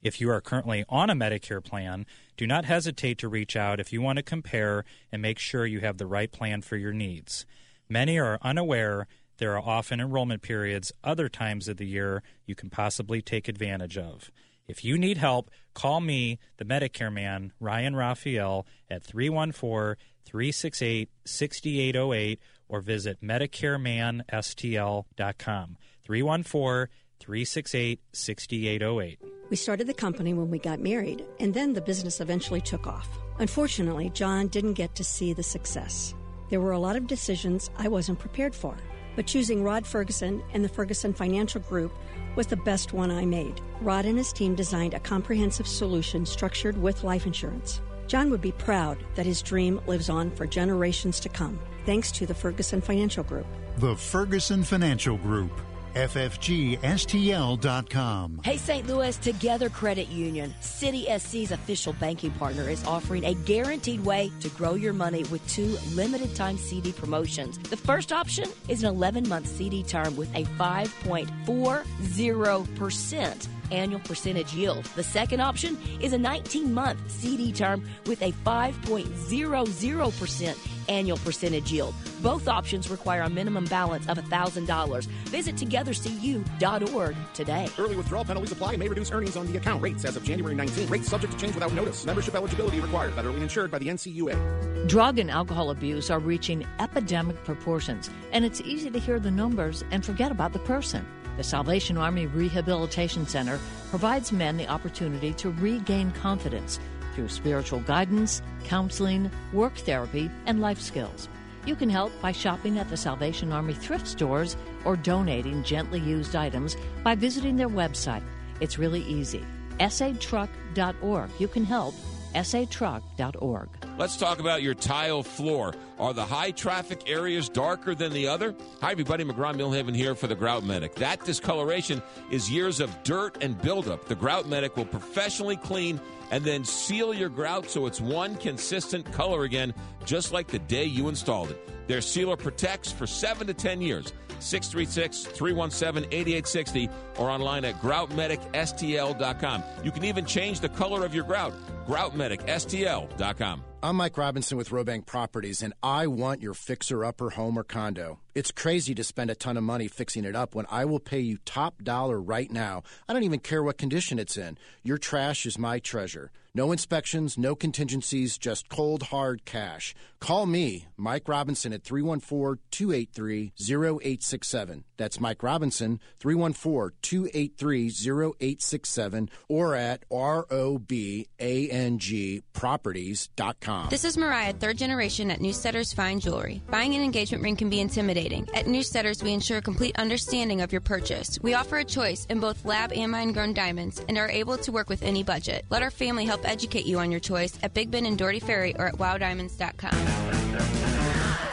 If you are currently on a Medicare plan, do not hesitate to reach out if you want to compare and make sure you have the right plan for your needs. Many are unaware there are often enrollment periods other times of the year you can possibly take advantage of. If you need help, call me, the Medicare man, Ryan Raphael, at three one four, three six eight, six eight zero eight or visit medicare man s t l dot com, three one four, three six eight, six eight zero eight. We started the company when we got married, and then the business eventually took off. Unfortunately, John didn't get to see the success. There were a lot of decisions I wasn't prepared for, but choosing Rod Ferguson and the Ferguson Financial Group was the best one I made. Rod and his team designed a comprehensive solution structured with life insurance. John would be proud that his dream lives on for generations to come, thanks to the Ferguson Financial Group. The Ferguson Financial Group. F F G S T L dot com. Hey, Saint Louis, Together Credit Union, City S C's official banking partner, is offering a guaranteed way to grow your money with two limited-time C D promotions. The first option is an eleven-month C D term with a five point four zero percent annual percentage yield. The second option is a nineteen-month C D term with a five point zero zero percent annual percentage yield. Both options require a minimum balance of one thousand dollars. Visit together c u dot org today. Early withdrawal penalties apply and may reduce earnings on the account. Rates as of January nineteenth. Rates subject to change without notice. Membership eligibility required. Federally insured by the N C U A. Drug and alcohol abuse are reaching epidemic proportions, and it's easy to hear the numbers and forget about the person. The Salvation Army Rehabilitation Center provides men the opportunity to regain confidence through spiritual guidance, counseling, work therapy, and life skills. You can help by shopping at the Salvation Army thrift stores or donating gently used items by visiting their website. It's really easy. S A truck dot org. You can help. S A truck dot org. Let's talk about your tile floor. Are the high-traffic areas darker than the other? Hi, everybody. McGraw Millhaven here for the Grout Medic. That discoloration is years of dirt and buildup. The Grout Medic will professionally clean and then seal your grout so it's one consistent color again, just like the day you installed it. Their sealer protects for seven to ten years. six three six, three one seven, eight eight six zero or online at grout medic S T L dot com. You can even change the color of your grout. grout medic S T L dot com. I'm Mike Robinson with Robank Properties, and I want your fixer-upper home or condo. It's crazy to spend a ton of money fixing it up when I will pay you top dollar right now. I don't even care what condition it's in. Your trash is my treasure. No inspections, no contingencies, just cold, hard cash. Call me, Mike Robinson, at three one four, two eight three, zero eight six seven. That's Mike Robinson, three one four, two eight three, zero eight six seven, or at robang properties dot com. This is Mariah, third generation at Newstetter's Fine Jewelry. Buying an engagement ring can be intimidating. At Newstetter's, we ensure complete understanding of your purchase. We offer a choice in both lab and mine-grown diamonds and are able to work with any budget. Let our family help educate you on your choice at Big Ben and Doherty Ferry or at wow diamonds dot com.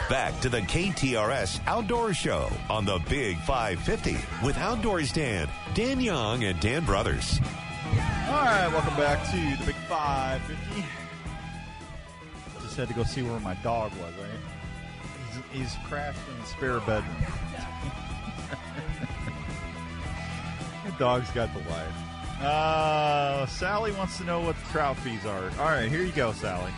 Back to the K T R S Outdoor Show on the Big five fifty with Outdoors Dan, Dan Young, and Dan Brothers. Alright, welcome back to the Big five fifty. Just had to go see where my dog was, right? He's, he's crashed in the spare bedroom. The dog's got the life. Uh, Sally wants to know what the trout fees are. Alright, here you go, Sally.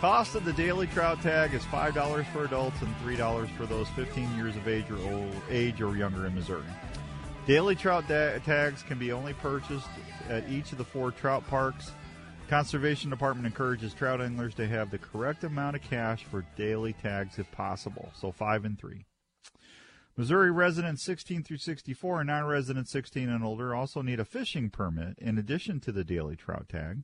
Cost of the daily trout tag is five dollars for adults and three dollars for those fifteen years of age or old, age or younger in Missouri. Daily trout da- tags can be only purchased at each of the four trout parks. Conservation Department encourages trout anglers to have the correct amount of cash for daily tags if possible, so five and three. Missouri residents sixteen through sixty-four and non-residents sixteen and older also need a fishing permit in addition to the daily trout tag.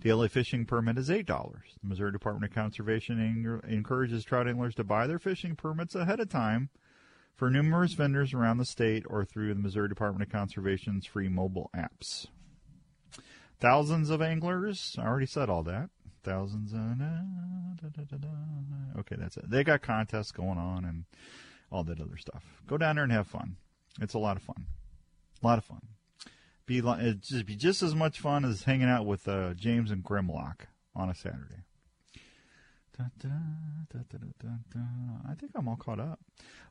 Daily fishing permit is eight dollars. The Missouri Department of Conservation encourages trout anglers to buy their fishing permits ahead of time for numerous vendors around the state or through the Missouri Department of Conservation's free mobile apps. Thousands of anglers. I already said all that. Thousands. Of, da, da, da, da. Okay, that's it. They got contests going on and all that other stuff. Go down there and have fun. It's a lot of fun. A lot of fun. Be it'd just be just as much fun as hanging out with uh, James and Grimlock on a Saturday. Da, da, da, da, da, da. I think I'm all caught up.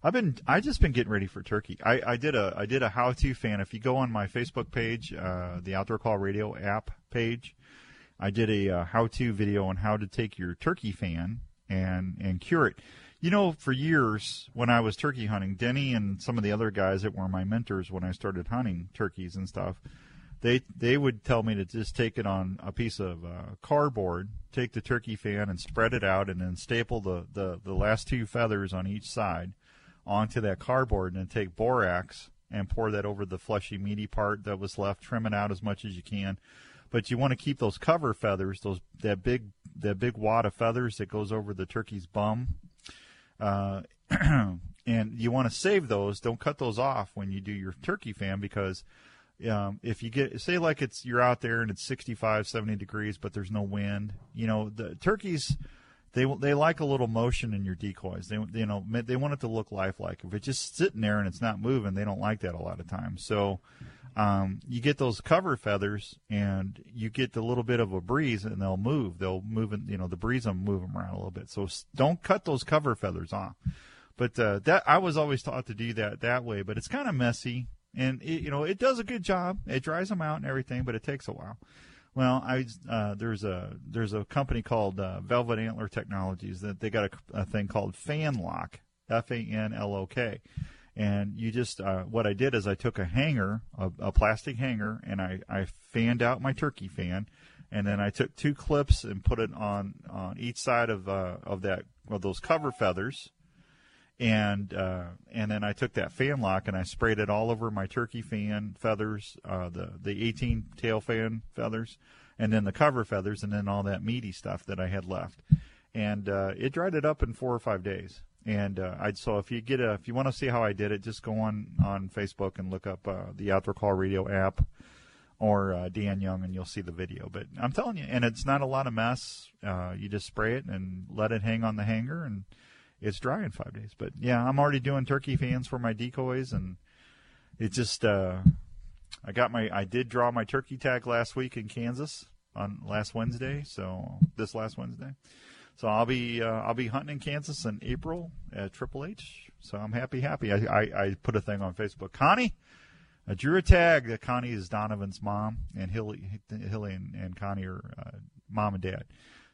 I've been I just been getting ready for turkey. I, I did a I did a how-to fan. If you go on my Facebook page, uh, the Outdoor Call Radio app page, I did a uh, how-to video on how to take your turkey fan and and cure it. You know, for years when I was turkey hunting, Denny and some of the other guys that were my mentors when I started hunting turkeys and stuff, they they would tell me to just take it on a piece of uh, cardboard, take the turkey fan and spread it out and then staple the, the, the last two feathers on each side onto that cardboard and then take borax and pour that over the fleshy, meaty part that was left, trim it out as much as you can. But you want to keep those cover feathers, those that big that big wad of feathers that goes over the turkey's bum. Uh, and you want to save those. Don't cut those off when you do your turkey fan because um, if you get, say like it's you're out there and it's sixty-five, seventy degrees, but there's no wind. You know, the turkeys, they they like a little motion in your decoys. They you know they want it to look lifelike. If it's just sitting there and it's not moving, they don't like that a lot of times. So um, you get those cover feathers and you get the little bit of a breeze and they'll move. They'll move, in, you know, the breeze will move them around a little bit. So don't cut those cover feathers off. But uh, that I was always taught to do that that way, but it's kind of messy. And, it, you know, it does a good job. It dries them out and everything, but it takes a while. Well, I uh, there's a there's a company called uh, Velvet Antler Technologies that they got a, a thing called Fan Lock, F A N L O K. And you just, uh, what I did is I took a hanger, a, a plastic hanger, and I, I fanned out my turkey fan, and then I took two clips and put it on, on each side of uh, of that of those cover feathers, and uh, and then I took that fan lock and I sprayed it all over my turkey fan feathers, uh, the the eighteen tail fan feathers, and then the cover feathers, and then all that meaty stuff that I had left, and uh, it dried it up in four or five days. And uh, I'd so if you get a, if you want to see how I did it, just go on, on Facebook and look up uh, the Outdoor Call Radio app or uh, Dan Young, and you'll see the video. But I'm telling you, and it's not a lot of mess. Uh, you just spray it and let it hang on the hanger, and it's dry in five days. But yeah, I'm already doing turkey fans for my decoys, and it just uh, I got my I did draw my turkey tag last week in Kansas on last Wednesday, so this last Wednesday. So I'll be uh, I'll be hunting in Kansas in April at Triple H. So I'm happy, happy. I, I, I put a thing on Facebook. Connie, I drew a tag that Connie is Donovan's mom, and Hilly, Hilly and, and Connie are uh, mom and dad.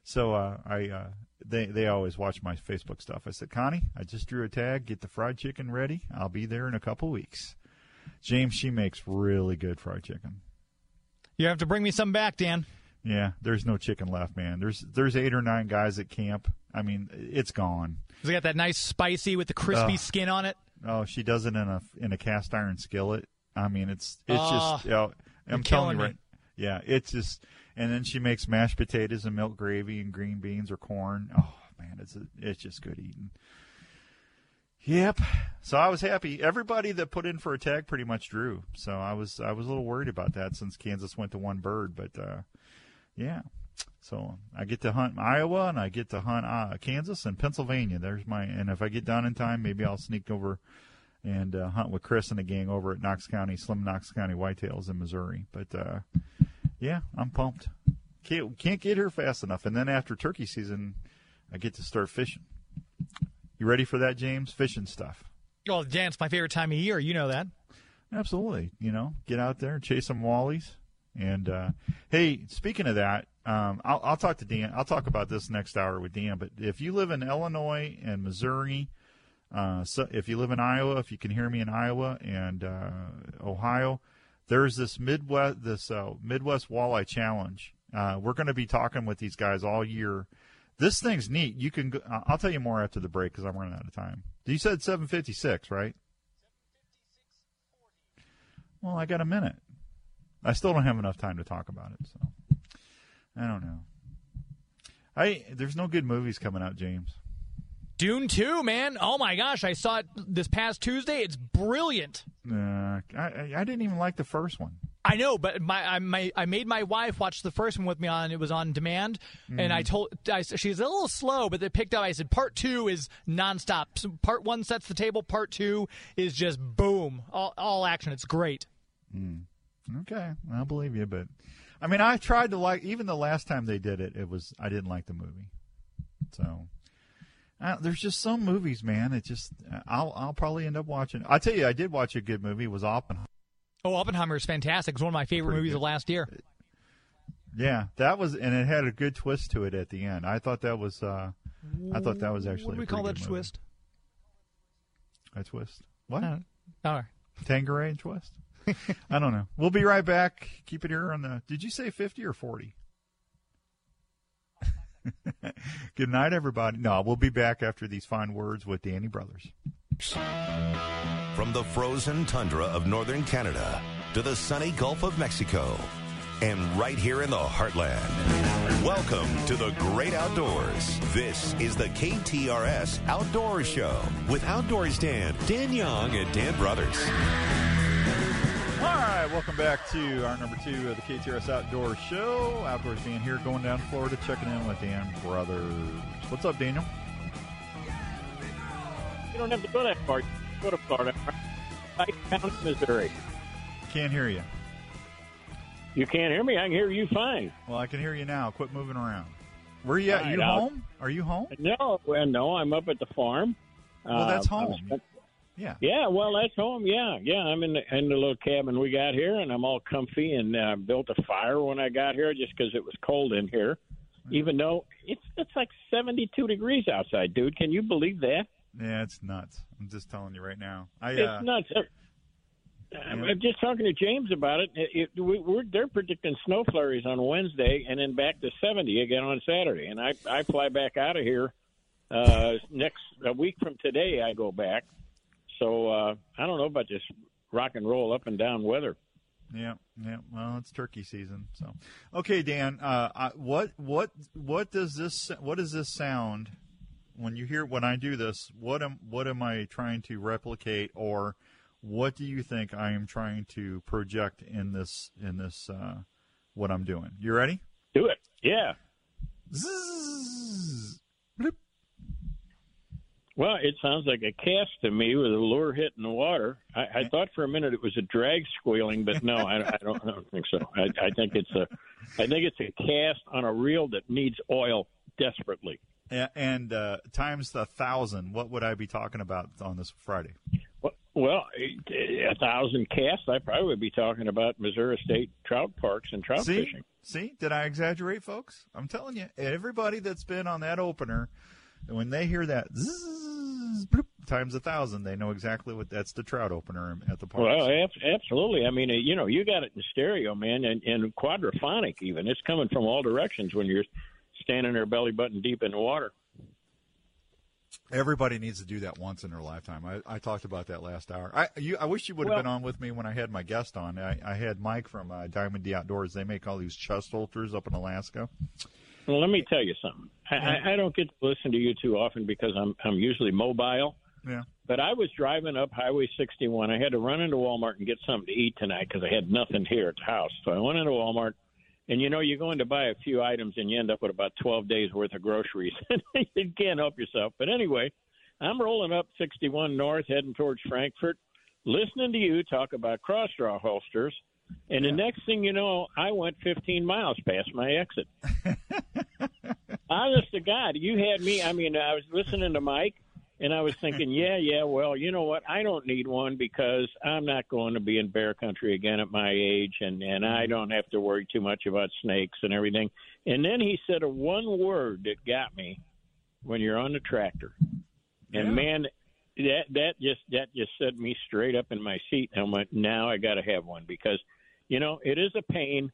So uh, I uh, they they always watch my Facebook stuff. I said, Connie, I just drew a tag. Get the fried chicken ready. I'll be there in a couple weeks. James, she makes really good fried chicken. You have to bring me some back, Dan. Yeah, there's no chicken left, man. There's there's eight or nine guys at camp. I mean, it's gone. It's got that nice spicy with the crispy uh, skin on it. Oh, she does it in a in a cast iron skillet. I mean, it's it's uh, just. You know, I'm telling you, right, yeah, it's just. And then she makes mashed potatoes and milk gravy and green beans or corn. Oh man, it's a, it's just good eating. Yep. So I was happy. Everybody that put in for a tag pretty much drew. So I was I was a little worried about that since Kansas went to one bird, but. Uh, Yeah, so I get to hunt Iowa, and I get to hunt uh, Kansas and Pennsylvania. There's my, and if I get done in time, maybe I'll sneak over and uh, hunt with Chris and the gang over at Knox County, Slim Knox County Whitetails in Missouri. But uh, Yeah, I'm pumped. Can't, can't get here fast enough. And then after turkey season, I get to start fishing. You ready for that, James? Fishing stuff. Well, Dan, it's my favorite time of year. You know that. Absolutely. You know, get out there and chase some wallies. And, uh, hey, speaking of that, um, I'll, I'll talk to Dan. I'll talk about this next hour with Dan. But if you live in Illinois and Missouri, uh, so if you live in Iowa, if you can hear me in Iowa and uh, Ohio, there's this Midwest, this uh, Midwest Walleye Challenge. Uh, we're going to be talking with these guys all year. This thing's neat. You can. Go, I'll tell you more after the break because I'm running out of time. You said seven fifty-six, right? seven fifty-six forty. Well, I got a minute. I still don't have enough time to talk about it, so I don't know. I there's no good movies coming out, James. Dune two, man. Oh, my gosh. I saw it this past Tuesday. It's brilliant. Uh, I, I didn't even like the first one. I know, but my I, my I made my wife watch the first one with me on. It was on demand, mm-hmm. and I told I, she's a little slow, but it picked up. I said, part two is nonstop. So part one sets the table. Part two is just boom, all, all action. It's great. Mm. Okay, I believe you, but I mean, I tried to like even the last time they did it. It was I didn't like the movie, so. Uh, there's just some movies, man. It just I'll I'll probably end up watching. I tell you, I did watch a good movie. It was Oppenheimer. Oh, Oppenheimer is fantastic. It's one of my favorite Pretty movies good. Of last year. Yeah, that was, and it had a good twist to it at the end. I thought that was, uh, I thought that was actually. What do we call that twist? A twist. What? All right. Tangerine twist. I don't know. We'll be right back. Keep it here on the. Did you say fifty or forty? Good night, everybody. No, we'll be back after these fine words with the Danny Brothers. From the frozen tundra of northern Canada to the sunny Gulf of Mexico and right here in the heartland, welcome to the great outdoors. This is the K T R S Outdoor Show with Outdoors Dan, Dan Young, and Dan Brothers. All right, welcome back to our number two of the K T R S Outdoor Show. Outdoors Dan here, going down to Florida, checking in with Dan Brothers. What's up, Daniel? You don't have to go that far. Go to Florida. Right down to Missouri. Can't hear you. You can't hear me? I can hear you fine. Well, I can hear you now. Quit moving around. Where are you at? Right, you I'll... home? Are you home? No, well, no, I'm up at the farm. Well, that's home. Um, Yeah. Yeah. Well, that's home. Yeah. Yeah. I'm in the, in the little cabin we got here, and I'm all comfy, and uh, built a fire when I got here just because it was cold in here, yeah. Even though it's it's like seventy-two degrees outside, dude. Can you believe that? Yeah, it's nuts. I'm just telling you right now. I, it's uh, nuts. Yeah. I'm just talking to James about it. it, it we, we're they're predicting snow flurries on Wednesday, and then back to seventy again on Saturday. And I I fly back out of here uh, next a week from today. I go back. So uh, I don't know about this rock and roll up and down weather. Yeah, yeah. Well, it's turkey season. So, okay, Dan. Uh, I, what what what does this what does this sound when you hear when I do this? What am what am I trying to replicate, or what do you think I am trying to project in this in this uh, what I'm doing? You ready? Do it. Yeah. Zzz, bloop. Well, it sounds like a cast to me with a lure hit in the water. I, I thought for a minute it was a drag squealing, but no, I, I, don't, I don't think so. I, I think it's a, I think it's a cast on a reel that needs oil desperately. And uh, times a thousand, what would I be talking about on this Friday? Well, well a thousand casts, I probably would be talking about Missouri State trout parks and trout See? fishing. See, did I exaggerate, folks? I'm telling you, everybody that's been on that opener. And when they hear that zzz, bloop, times a thousand, they know exactly what that's the trout opener at the park. Well, absolutely. I mean, you know, you got it in stereo, man, and, and quadraphonic even. It's coming from all directions when you're standing there belly button deep in the water. Everybody needs to do that once in their lifetime. I, I talked about that last hour. I you, I wish you would have well, been on with me when I had my guest on. I, I had Mike from uh, Diamond D Outdoors. They make all these chest halters up in Alaska. Well, let me tell you something. I, I don't get to listen to you too often because I'm I'm usually mobile. Yeah. But I was driving up Highway sixty-one. I had to run into Walmart and get something to eat tonight because I had nothing here at the house. So I went into Walmart, and, you know, you're going to buy a few items, and you end up with about twelve days' worth of groceries. You can't help yourself. But anyway, I'm rolling up sixty-one north, heading towards Frankfurt, listening to you talk about cross-draw holsters, And the next thing you know, I went fifteen miles past my exit. Honest to God, you had me. I mean, I was listening to Mike, and I was thinking, yeah, yeah, well, you know what? I don't need one because I'm not going to be in bear country again at my age, and, and I don't have to worry too much about snakes and everything. And then he said a one word that got me: when you're on the tractor. And, yeah. man, that that just that just set me straight up in my seat. And I went, now I got to have one because, you know, it is a pain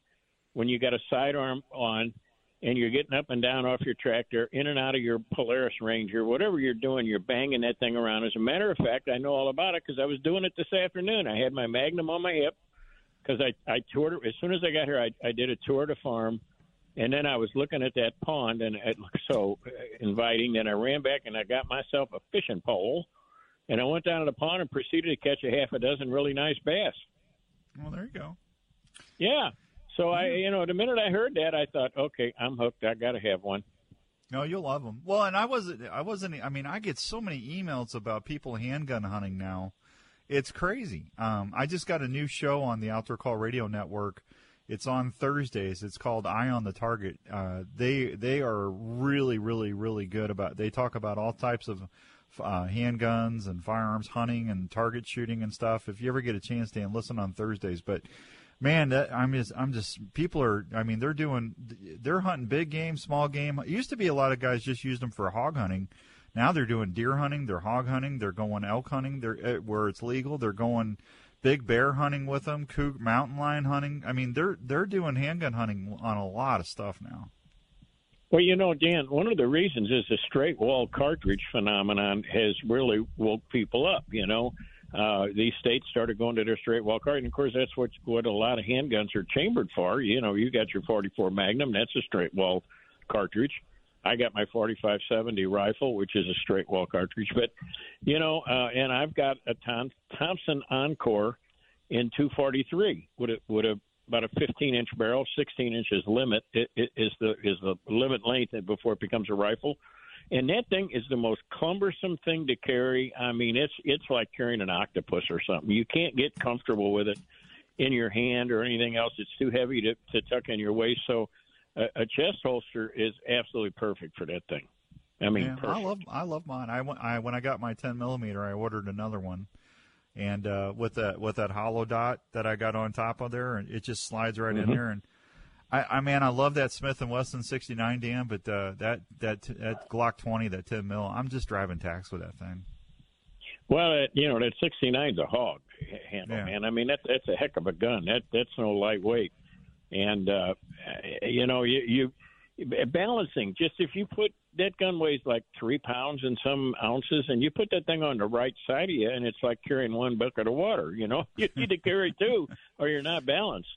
when you got a sidearm on and you're getting up and down off your tractor, in and out of your Polaris Ranger, whatever you're doing, you're banging that thing around. As a matter of fact, I know all about it because I was doing it this afternoon. I had my Magnum on my hip because I, I toured it. As soon as I got here, I, I did a tour of the farm, and then I was looking at that pond, and it looked so inviting. Then I ran back, and I got myself a fishing pole, and I went down to the pond and proceeded to catch a half a dozen really nice bass. Well, there you go. Yeah. So, I, you know, the minute I heard that, I thought, okay, I'm hooked. I got to have one. No, you'll love them. Well, and I wasn't, I wasn't, I mean, I get so many emails about people handgun hunting now. It's crazy. Um, I just got a new show on the Outdoor Call Radio Network. It's on Thursdays. It's called Eye on the Target. Uh, they, they are really, really, really good about, they talk about all types of uh, handguns and firearms hunting and target shooting and stuff. If you ever get a chance, Dan, listen on Thursdays. But, man, that, I'm just, I'm just, people are, I mean, they're doing, they're hunting big game, small game. It used to be a lot of guys just used them for hog hunting. Now they're doing deer hunting, they're hog hunting, they're going elk hunting, they're where it's legal, they're going big bear hunting with them, cougar, mountain lion hunting. I mean, they're, they're doing handgun hunting on a lot of stuff now. Well, you know, Dan, one of the reasons is the straight wall cartridge phenomenon has really woke people up, you know. Uh, these states started going to their straight wall card, and of course that's what what a lot of handguns are chambered for. You know, you got your forty-four Magnum, that's a straight wall cartridge. I got my forty-five seventy rifle, which is a straight wall cartridge. But you know, uh, and I've got a Tom, Thompson Encore in two forty-three with a, with a about a fifteen inch barrel, sixteen inches limit it, it is the is the limit length before it becomes a rifle. And that thing is the most cumbersome thing to carry. I mean, it's it's like carrying an octopus or something. You can't get comfortable with it in your hand or anything else. It's too heavy to, to tuck in your waist. So a, a chest holster is absolutely perfect for that thing. I mean, yeah, perfect. I love I love mine. I, I when I got my ten millimeter, I ordered another one, and uh, with that with that hollow dot that I got on top of there, and it just slides right mm-hmm. in there and. I, I man, I love that Smith and Wesson sixty-nine, Dan, but uh, that that that Glock twenty, that ten mil, I'm just driving tacks with that thing. Well, uh, you know, that sixty-nine's a hog handle, yeah. man. I mean, that, that's a heck of a gun. That that's no lightweight, and uh, you know, you, you balancing. Just if you put that gun weighs like three pounds and some ounces, and you put that thing on the right side of you, and it's like carrying one bucket of water. You know, you need to carry two, or you're not balanced.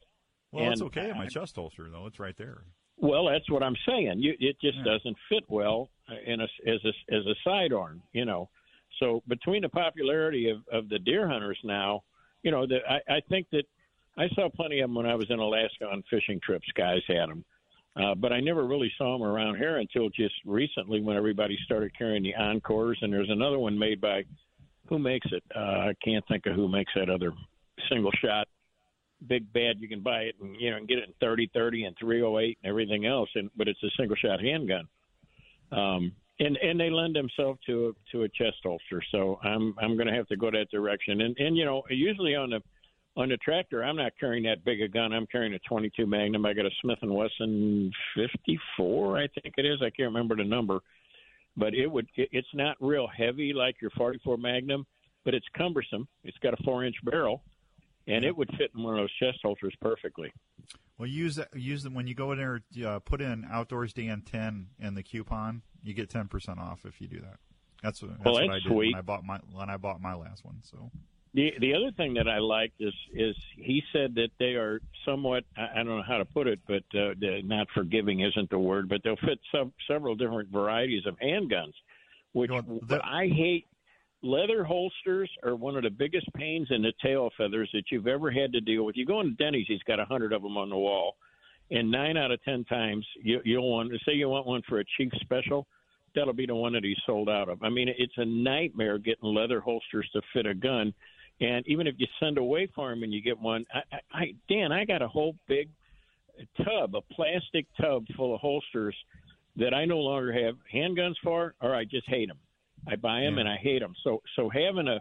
Well, and, it's okay in my chest holster, though. It's right there. Well, that's what I'm saying. You, it just yeah. doesn't fit well in a, as a, as a sidearm, you know. So between the popularity of, of the deer hunters now, you know, the, I, I think that I saw plenty of them when I was in Alaska on fishing trips. Guys had them. Uh, but I never really saw them around here until just recently when everybody started carrying the Encores. And there's another one made by – who makes it? Uh, I can't think of who makes that other single shot. Big bad, you can buy it and you know and get it in thirty thirty and three oh eight and everything else, and but it's a single shot handgun, um and and they lend themselves to a, to a chest holster. So i'm i'm gonna have to go that direction, and and you know usually on the on the tractor I'm not carrying that big a gun. I'm carrying a twenty-two Magnum. I got a Smith and Wesson fifty-four, I think it is. I can't remember the number, but it would it, it's not real heavy like your forty-four Magnum, but it's cumbersome. It's got a four inch barrel. And it would fit in one of those chest holsters perfectly. Well, use use them when you go in there. Uh, put in Outdoors Dan ten in the coupon. You get ten percent off if you do that. That's, that's well, what that's I did sweet. when I bought my when I bought my last one. So the the other thing that I liked is is he said that they are somewhat I, I don't know how to put it, but uh, not forgiving isn't the word. But they'll fit some, several different varieties of handguns, which you know, that, I hate. Leather holsters are one of the biggest pains in the tail feathers that you've ever had to deal with. You go into Denny's, he's got a hundred of them on the wall, and nine out of ten times you, you'll want to say you want one for a cheap special. That'll be the one that he's sold out of. I mean, it's a nightmare getting leather holsters to fit a gun, And even if you send away for him and you get one, I, I, Dan, I got a whole big tub, a plastic tub full of holsters that I no longer have handguns for, or I just hate them. I buy them yeah. and I hate them. So, so having a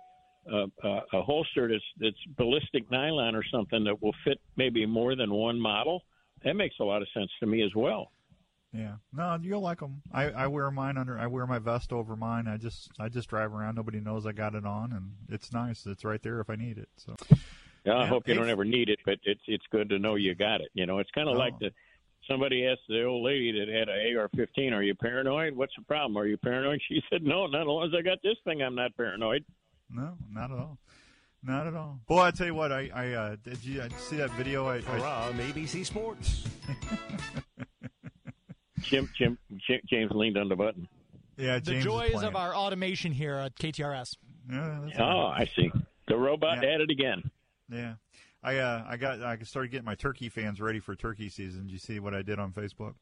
a, a holster that's, that's ballistic nylon or something that will fit maybe more than one model, that makes a lot of sense to me as well. Yeah, no, you'll like them. I, I wear mine under. I wear my vest over mine. I just I just drive around. Nobody knows I got it on, and it's nice. It's right there if I need it. So, yeah, I and hope you if, don't ever need it, but it's it's good to know you got it. You know, it's kind of oh. like the somebody asked the old lady that had an A R fifteen, "Are you paranoid? What's the problem? Are you paranoid?" She said, "No, not as long as I got this thing, I'm not paranoid." No, not at all. Not at all. Boy, I tell you what, I I uh, did you I see that video? I, I from A B C Sports. Jim, Jim, Jim, James leaned on the button. Yeah, James. The joys of our automation here at K T R S. Yeah, that's oh, right. I see. The robot yeah. at it again. Yeah, I uh, I got I started getting my turkey fans ready for turkey season. Did you see what I did on Facebook?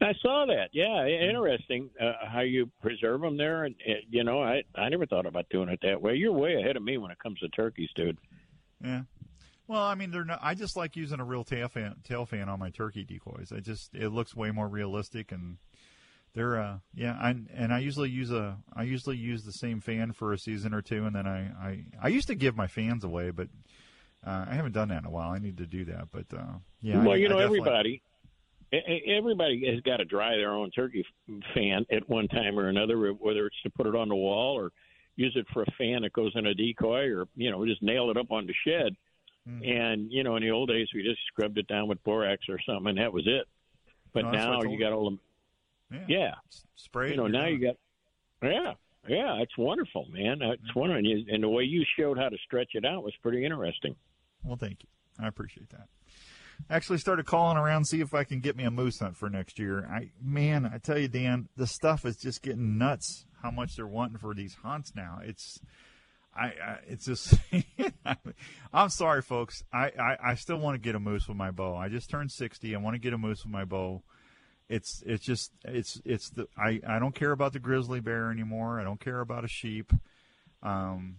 I saw that. Yeah, interesting uh, how you preserve them there. And uh, you know, I I never thought about doing it that way. You're way ahead of me when it comes to turkeys, dude. Yeah. Well, I mean, they're not. I just like using a real tail fan, tail fan on my turkey decoys. I just it looks way more realistic, and they're uh, yeah. I, and I usually use a I usually use the same fan for a season or two, and then I I, I used to give my fans away, but uh, I haven't done that in a while. I need to do that, but uh, yeah. Well, I, you know, everybody everybody has got to dry their own turkey fan at one time or another, whether it's to put it on the wall or use it for a fan that goes in a decoy, or you know, just nail it up on the shed. And, you know, in the old days, we just scrubbed it down with borax or something, and that was it. But no, now you got all the yeah. yeah. Spray. You know, now down. You got – yeah, yeah, it's wonderful, man. It's mm-hmm. wonderful. And the way you showed how to stretch it out was pretty interesting. Well, thank you. I appreciate that. I actually started calling around see if I can get me a moose hunt for next year. I Man, I tell you, Dan, the stuff is just getting nuts how much they're wanting for these hunts now. It's – I, I it's just I'm sorry, folks. I, I, I still want to get a moose with my bow. I just turned sixty. I want to get a moose with my bow. It's it's just it's it's the I, I don't care about the grizzly bear anymore. I don't care about a sheep. Um,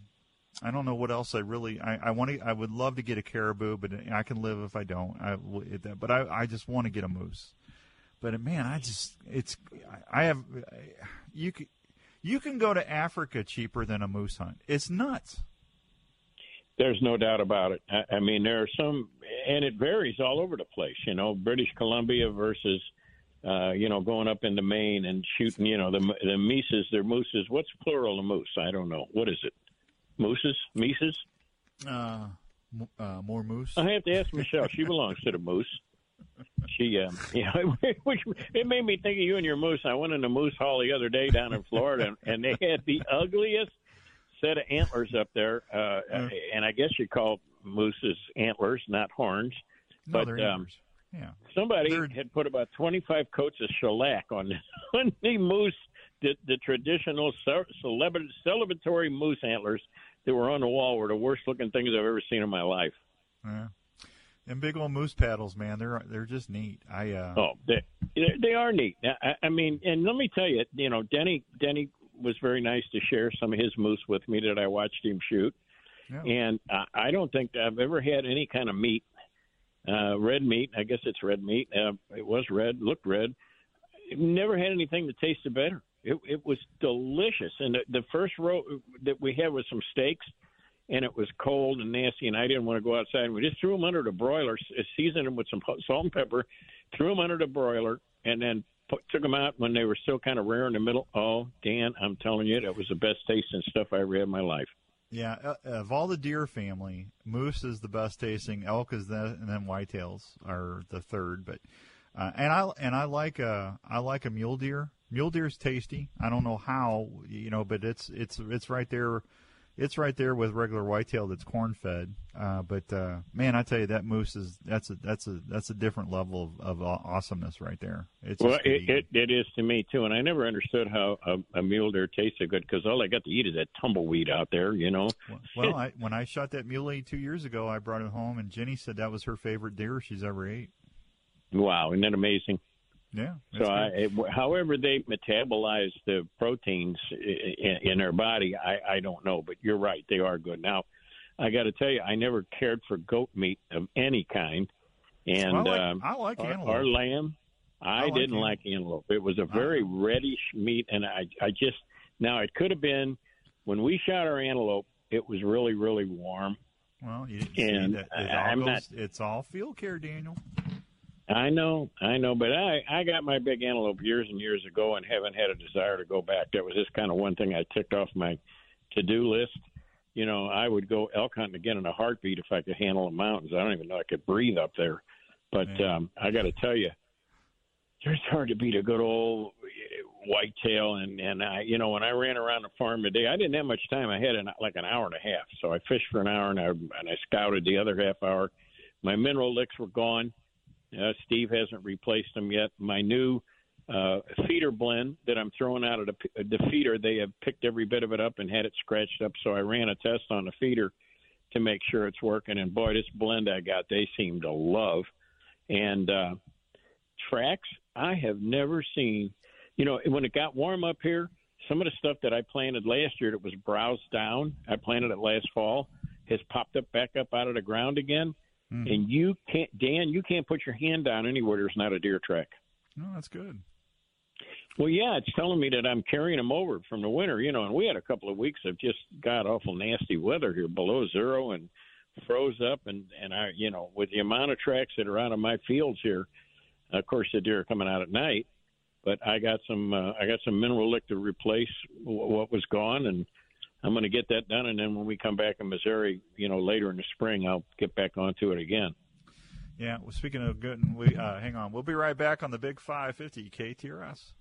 I don't know what else I really I, I want to. I would love to get a caribou, but I can live if I don't. I but I I just want to get a moose. But man, I just it's I have you could. You can go to Africa cheaper than a moose hunt. It's nuts. There's no doubt about it. I, I mean, there are some, and it varies all over the place, you know, British Columbia versus, uh, you know, going up into Maine and shooting, you know, the the mises, their mooses. What's plural of moose? I don't know. What is it? Mooses? Mises? Uh, uh, more moose. I have to ask Michelle. She belongs to the moose. She, um, you know, it made me think of you and your moose. I went in the moose hall the other day down in Florida, and, and they had the ugliest set of antlers up there. Uh, mm. And I guess you call mooses antlers, not horns. No, but they're um, antlers. Yeah. Somebody they're... had put about twenty-five coats of shellac on, on the moose, the, the traditional celebratory moose antlers that were on the wall were the worst-looking things I've ever seen in my life. Yeah. And big old moose paddles, man, they're they're just neat. I uh... oh, they they are neat. I, I mean, and let me tell you, you know, Denny Denny was very nice to share some of his moose with me that I watched him shoot, yeah. and uh, I don't think I've ever had any kind of meat, uh, red meat. I guess it's red meat. Uh, it was red, looked red. Never had anything that tasted better. It it was delicious. And the, the first row that we had was some steaks. And it was cold and nasty, and I didn't want to go outside. And we just threw them under the broiler, seasoned them with some salt and pepper, threw them under the broiler, and then put, took them out when they were still kind of rare in the middle. Oh, Dan, I'm telling you, that was the best tasting stuff I ever had in my life. Yeah, uh, of all the deer family, moose is the best tasting. Elk is the, and then whitetails are the third. But uh, and I and I like uh I like a mule deer. Mule deer is tasty. I don't know how, you know, but it's it's it's right there. It's right there with regular whitetail that's corn fed, uh, but uh, man, I tell you that moose is that's a that's a that's a different level of, of awesomeness right there. It's well, it, it it is to me too, and I never understood how a, a mule deer tasted good because all I got to eat is that tumbleweed out there, you know. Well, I, when I shot that muley two years ago, I brought it home, and Jenny said that was her favorite deer she's ever ate. Wow, isn't that amazing? Yeah. So, I, it, however they metabolize the proteins in, in their body, I, I don't know. But you're right; they are good. Now, I got to tell you, I never cared for goat meat of any kind. And I like, um, I like our, antelope. Our lamb, I, I like didn't antelope. like antelope. It was a very oh. reddish meat, and I, I just – now, it could have been when we shot our antelope, it was really, really warm. Well, you didn't see that. It all I'm goes, not, it's all field care, Daniel. I know, I know, but I, I got my big antelope years and years ago and haven't had a desire to go back. That was just kind of one thing I ticked off my to-do list. You know, I would go elk hunting again in a heartbeat if I could handle the mountains. I don't even know I could breathe up there. But um, I got to tell you, it's hard to beat a good old whitetail. And, and I, you know, when I ran around the farm today, I didn't have much time. I had an, like an hour and a half. So I fished for an hour, and I, and I scouted the other half hour. My mineral licks were gone. Uh, Steve hasn't replaced them yet. My new uh, feeder blend that I'm throwing out of the, the feeder, they have picked every bit of it up and had it scratched up. So I ran a test on the feeder to make sure it's working. And, boy, this blend I got, they seem to love. And uh, tracks, I have never seen. You know, when it got warm up here, some of the stuff that I planted last year that was browsed down, I planted it last fall, has popped up back up out of the ground again. Mm. And you can't, Dan, you can't put your hand down anywhere there's not a deer track. No, that's good. Well, yeah, it's telling me that I'm carrying them over from the winter, you know, and we had a couple of weeks of just god-awful nasty weather here, below zero and froze up. And, and I, you know, with the amount of tracks that are out of my fields here, of course, the deer are coming out at night. But I got some uh, I got some mineral lick to replace what was gone, and I'm going to get that done, and then when we come back in Missouri, you know, later in the spring, I'll get back onto it again. Yeah, well, speaking of good, and we uh, hang on. We'll be right back on the Big five fifty K T R S.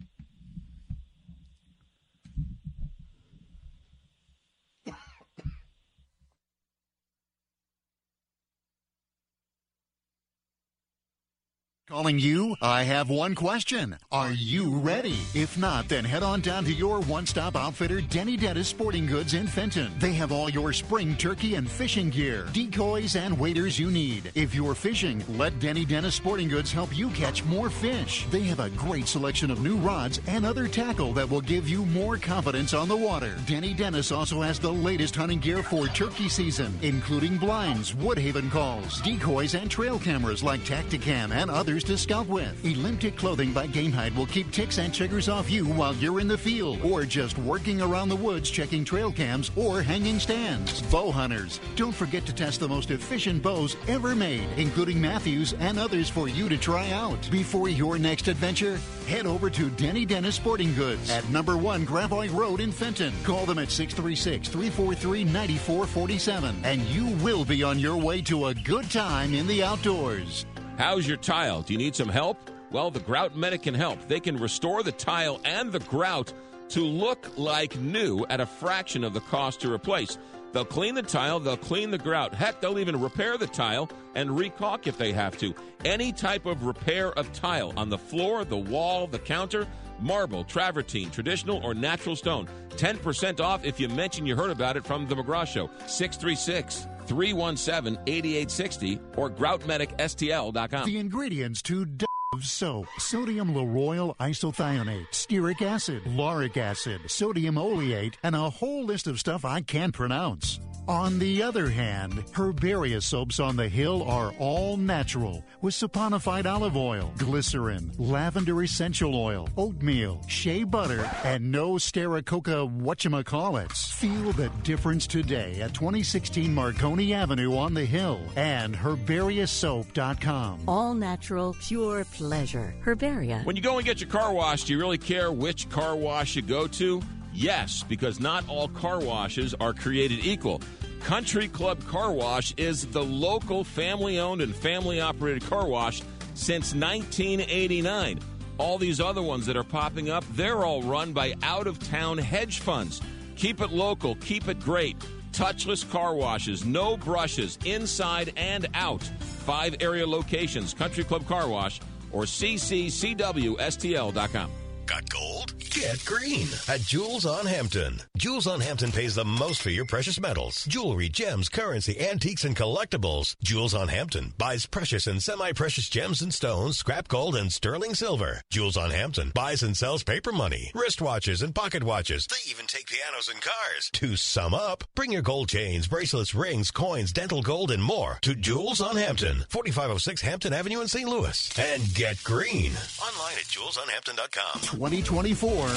Calling you, I have one question. Are you ready? If not, then head on down to your one-stop outfitter, Dandy Dennis Sporting Goods in Fenton. They have all your spring turkey and fishing gear, decoys, and waders you need. If you're fishing, let Dandy Dennis Sporting Goods help you catch more fish. They have a great selection of new rods and other tackle that will give you more confidence on the water. Dandy Dennis also has the latest hunting gear for turkey season, including blinds, Woodhaven calls, decoys, and trail cameras like Tacticam and others to scout with. Elliptic Clothing by Gamehide will keep ticks and chiggers off you while you're in the field or just working around the woods checking trail cams or hanging stands. Bow hunters, don't forget to test the most efficient bows ever made, including Matthews and others for you to try out. Before your next adventure, head over to Dandy Dennis Sporting Goods at number one Gravois Road in Fenton. Call them at six three six, three four three, nine four four seven and you will be on your way to a good time in the outdoors. How's your tile? Do you need some help? Well, the Grout Men can help. They can restore the tile and the grout to look like new at a fraction of the cost to replace. They'll clean the tile, they'll clean the grout. Heck, they'll even repair the tile and recaulk if they have to. Any type of repair of tile on the floor, the wall, the counter, marble, travertine, traditional or natural stone. ten percent off if you mention you heard about it from The McGraw Show. six three six, three one seven, eight eight six zero or grout medic S T L dot com. The ingredients to Dove soap: sodium lauryl isothionyate, stearic acid, lauric acid, sodium oleate, and a whole list of stuff I can't pronounce. On the other hand, Herbaria soaps on the hill are all natural with saponified olive oil, glycerin, lavender essential oil, oatmeal, shea butter, and no Staracoca whatchamacallits. Feel the difference today at twenty sixteen Marconi Avenue on the hill and herbaria soap dot com. All natural, pure pleasure. Herbaria. When you go and get your car washed, do you really care which car wash you go to? Yes, because not all car washes are created equal. Country Club Car Wash is the local family-owned and family-operated car wash since nineteen eighty-nine. All these other ones that are popping up, they're all run by out-of-town hedge funds. Keep it local. Keep it great. Touchless car washes, no brushes, inside and out. Five area locations, Country Club Car Wash or C C C W S T L dot com. Got gold? Get green at Jewels on Hampton. Jewels on Hampton pays the most for your precious metals, jewelry, gems, currency, antiques, and collectibles. Jewels on Hampton buys precious and semi-precious gems and stones, scrap gold, and sterling silver. Jewels on Hampton buys and sells paper money, wristwatches, and pocket watches. They even take pianos and cars. To sum up, bring your gold chains, bracelets, rings, coins, dental gold, and more to Jewels on Hampton, forty-five oh six Hampton Avenue in Saint Louis. And get green online at jewels on hampton dot com. twenty twenty-four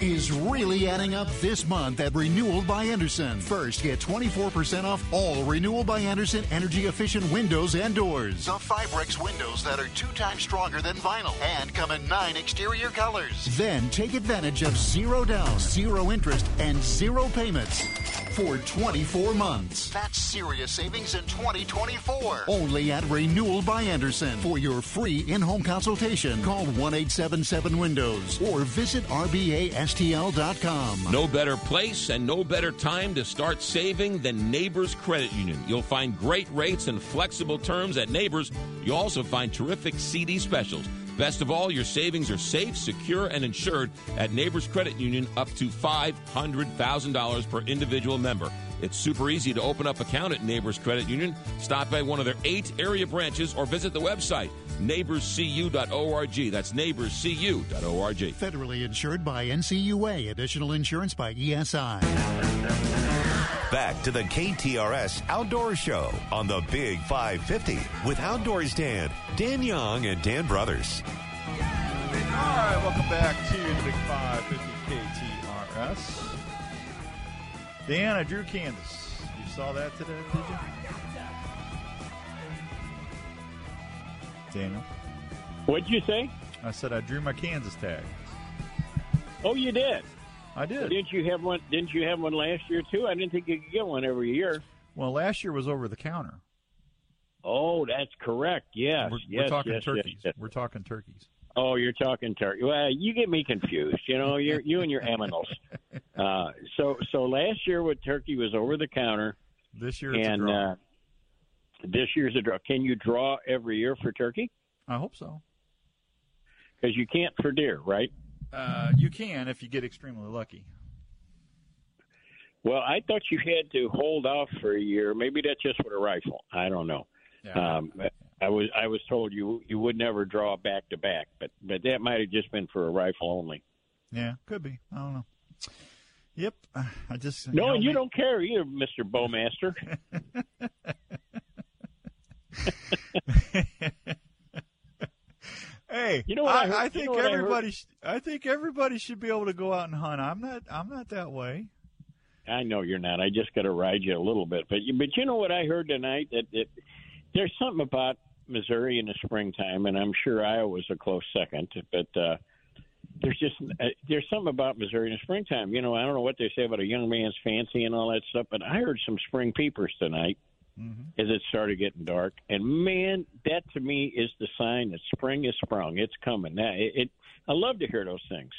is really adding up this month at Renewal by Anderson. First, get twenty-four percent off all Renewal by Anderson energy-efficient windows and doors. The Fibrex windows that are two times stronger than vinyl and come in nine exterior colors. Then take advantage of zero down, zero interest, and zero payments for twenty-four months. That's serious savings in twenty twenty-four. Only at Renewal by Anderson. For your free in-home consultation, call one eight seven seven windows. Or visit r b a s t l dot com. No better place and no better time to start saving than Neighbors Credit Union. You'll find great rates and flexible terms at Neighbors. You'll also find terrific C D specials. Best of all, your savings are safe, secure, and insured at Neighbors Credit Union up to five hundred thousand dollars per individual member. It's super easy to open up an account at Neighbors Credit Union. Stop by one of their eight area branches or visit the website, neighbors c u dot org. That's neighbors c u dot org. Federally insured by N C U A. Additional insurance by E S I. Back to the K T R S Outdoor Show on the Big five fifty with Outdoors Dan, Dan Young, and Dan Brothers. All right, welcome back to the Big five fifty K T R S. Dan, I drew Kansas. You saw that today, did you? Daniel? What'd you say? I said I drew my Kansas tag. Oh, you did? I did. Well, didn't you have one? Didn't you have one last year too? I didn't think you could get one every year. Well, last year was over the counter. Oh, that's correct. Yes, we're, yes, we're talking yes, turkeys. Yes, yes. We're talking turkeys. Oh, you're talking turkey. Well, you get me confused. You know, you're, you and your aminals. Uh, so, so last year with turkey was over the counter. This year, and it's a draw. Uh, this year's a draw. Can you draw every year for turkey? I hope so. Because you can't for deer, right? Uh, you can if you get extremely lucky. Well, I thought you had to hold off for a year. Maybe that's just with a rifle. I don't know. Yeah. Um, I was I was told you you would never draw back to back, but but that might have just been for a rifle only. Yeah, could be. I don't know. Yep, I just no. You, know, you don't care either, Mister Bowmaster. Hey, you know what I, I, heard, I think you know what everybody. I, sh- I think everybody should be able to go out and hunt. I'm not. I'm not that way. I know you're not. I just got to ride you a little bit, but you, but you know what I heard tonight that. that There's something about Missouri in the springtime, and I'm sure Iowa's a close second, but uh, there's just uh, there's something about Missouri in the springtime. You know, I don't know what they say about a young man's fancy and all that stuff, but I heard some spring peepers tonight mm-hmm. as it started getting dark. And, man, that to me is the sign that spring is sprung. It's coming. Now, it, it I love to hear those things.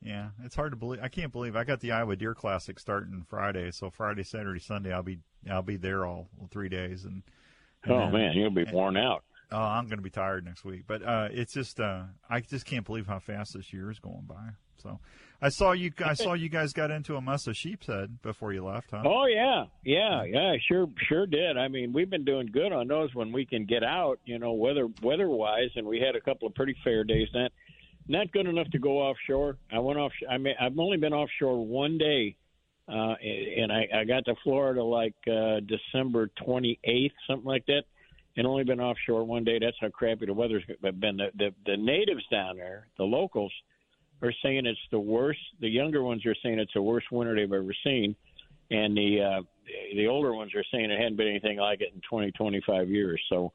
Yeah, it's hard to believe. I can't believe I got the Iowa Deer Classic starting Friday, so Friday, Saturday, Sunday, I'll be I'll be there all three days, and And oh, then, man, you'll be and, worn out. Oh, I'm going to be tired next week. But uh, it's just uh, I just can't believe how fast this year is going by. So I saw you I saw you guys got into a mess of sheep's head before you left, huh? Oh, yeah. Yeah, yeah, sure sure did. I mean, we've been doing good on those when we can get out, you know, weather weather-wise, and we had a couple of pretty fair days. Not, not good enough to go offshore. I went off. I mean, I've only been offshore one day. Uh, and I, I got to Florida like uh, December twenty-eighth, something like that, and only been offshore one day. That's how crappy the weather's been. The, the, the natives down there, the locals, are saying it's the worst. The younger ones are saying it's the worst winter they've ever seen, and the uh, the older ones are saying it hadn't been anything like it in twenty, twenty-five years. So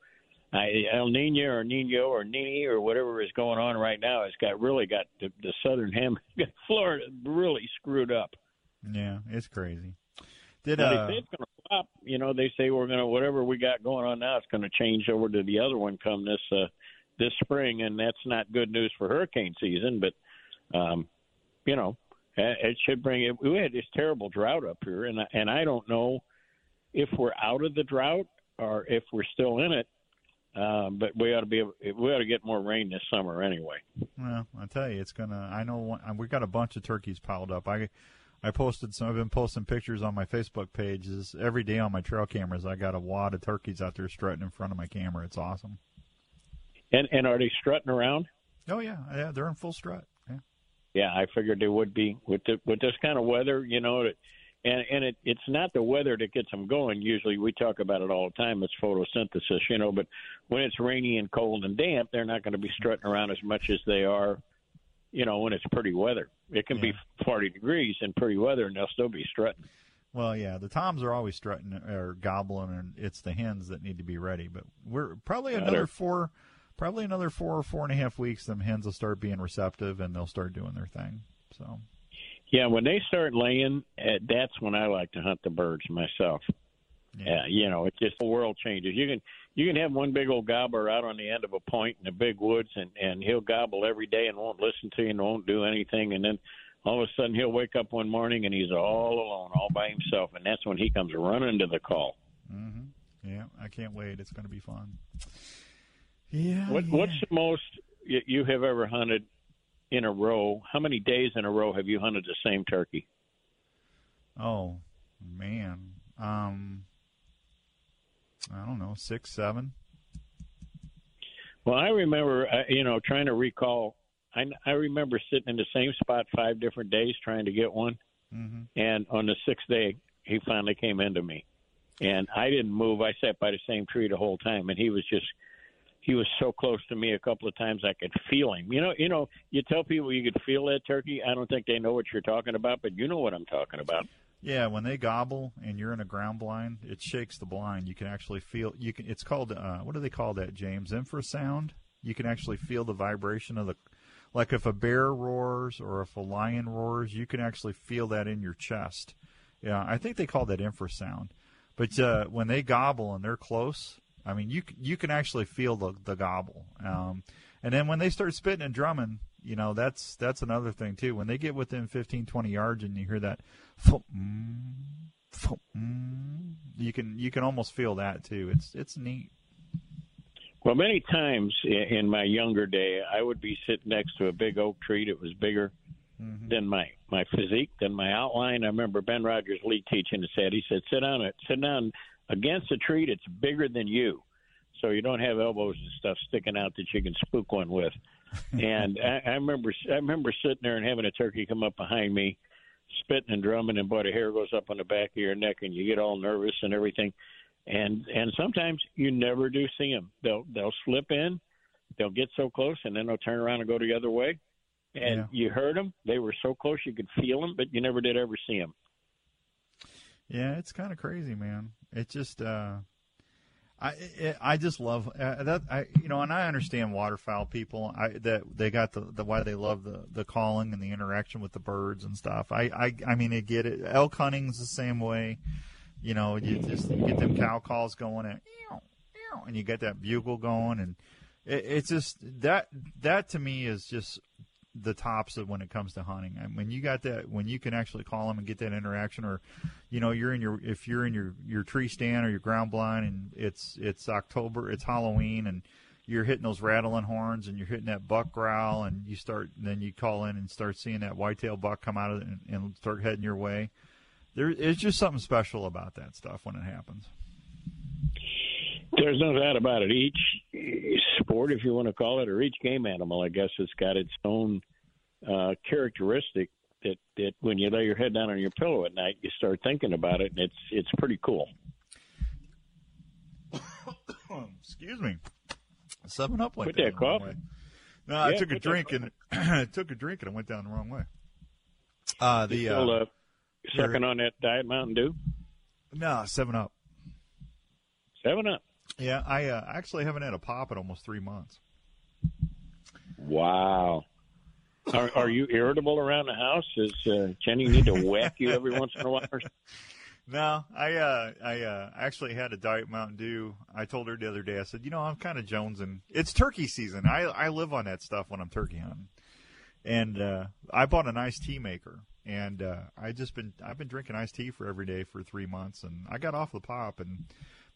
I, El Nino or Nino or Nini or whatever is going on right now, it's got really got the, the southern hem, Florida really screwed up. Yeah, it's crazy. Did well, uh, they say it's going to flop? You know, they say we're going to whatever we got going on now, it's going to change over to the other one come this uh, this spring, and that's not good news for hurricane season. But um, you know, it should bring it. We had this terrible drought up here, and and I don't know if we're out of the drought or if we're still in it. Uh, but we ought to be we ought to get more rain this summer anyway. Well, I tell you, it's gonna. I know one, we got a bunch of turkeys piled up. I I posted some. I've been posting pictures on my Facebook pages every day on my trail cameras. I got a wad of turkeys out there strutting in front of my camera. It's awesome. And and are they strutting around? Oh yeah, yeah, they're in full strut. Yeah, yeah. I figured they would be with the, with this kind of weather. You know, that, and and it it's not the weather that gets them going. Usually, we talk about it all the time. It's photosynthesis, you know. But when it's rainy and cold and damp, they're not going to be strutting around as much as they are, you know, when it's pretty weather. It can yeah. be forty degrees and pretty weather, and they'll still be strutting. Well, yeah, the toms are always strutting or gobbling, and it's the hens that need to be ready. But we're probably another uh, four. Probably another four or four and a half weeks, them hens will start being receptive, and they'll start doing their thing. So, yeah, when they start laying, that's when I like to hunt the birds myself. Yeah, uh, you know, it's just the world changes. You can you can have one big old gobbler out on the end of a point in the big woods, and, and he'll gobble every day and won't listen to you and won't do anything, and then all of a sudden he'll wake up one morning and he's all alone, all by himself, and that's when he comes running to the call. Mm-hmm. Yeah, I can't wait. It's going to be fun. Yeah, what, yeah. What's the most you have ever hunted in a row? How many days in a row have you hunted the same turkey? Oh, man. Um, I don't know, six, seven. Well, I remember, you know, trying to recall. I, I remember sitting in the same spot five different days trying to get one. Mm-hmm. And on the sixth day, he finally came into me. And I didn't move. I sat by the same tree the whole time, and he was just – he was so close to me a couple of times I could feel him. You know, you know, you tell people you could feel that turkey. I don't think they know what you're talking about, but you know what I'm talking about. Yeah, when they gobble and you're in a ground blind, it shakes the blind. You can actually feel. You can. It's called. Uh, what do they call that, James? Infrasound. You can actually feel the vibration of the. Like if a bear roars or if a lion roars, you can actually feel that in your chest. Yeah, I think they call that infrasound. But uh, when they gobble and they're close. I mean, you you can actually feel the the gobble, um, and then when they start spitting and drumming, you know that's that's another thing too. When they get within fifteen, twenty yards, and you hear that, you can you can almost feel that too. It's it's neat. Well, many times in my younger day, I would be sitting next to a big oak tree that was bigger mm-hmm. than my my physique, than my outline. I remember Ben Rogers Lee teaching us that. He said, "Sit down, sit down." Against a tree that's bigger than you, so you don't have elbows and stuff sticking out that you can spook one with. And I, I remember, I remember sitting there and having a turkey come up behind me, spitting and drumming, and boy, the hair goes up on the back of your neck, and you get all nervous and everything. And and sometimes you never do see them. They'll they'll slip in, they'll get so close, and then they'll turn around and go the other way. And yeah. you heard them; they were so close you could feel them, but you never did ever see them. Yeah, it's kind of crazy, man. It just, uh, I, it, I just love uh, that. I, you know, and I understand waterfowl people. I that they got the, the why they love the, the calling and the interaction with the birds and stuff. I, I, I mean, I get it. Elk hunting's the same way. You know, you just you get them cow calls going and and you get that bugle going, and it, it's just that that to me is just the tops of when it comes to hunting. I mean, you got that when you can actually call them and get that interaction, or, you know, you're in your if you're in your, your tree stand or your ground blind, and it's it's October, it's Halloween, and you're hitting those rattling horns and you're hitting that buck growl, and you start and then you call in and start seeing that whitetail buck come out of it and, and start heading your way. There is just something special about that stuff when it happens. There's no doubt about it. Each sport, if you want to call it, or each game animal, I guess, has got its own uh, characteristic that, that when you lay your head down on your pillow at night, you start thinking about it, and it's it's pretty cool. Excuse me. Seven up like put that. Put that cough. No, yeah, I took a drink and I took a drink and I went down the wrong way. Uh, the you still uh, uh, sucking on that Diet Mountain Dew? No, Seven Up. Seven Up. Yeah, I uh, actually haven't had a pop in almost three months. Wow. Are, are you irritable around the house? Does uh, Jenny need to whack you every once in a while? No, I uh, I uh, actually had a Diet Mountain Dew. I told her the other day, I said, you know, I'm kind of jonesing. It's turkey season. I, I live on that stuff when I'm turkey hunting. And uh, I bought an iced tea maker. And uh, I just been I've been drinking iced tea for every day for three months. And I got off the pop and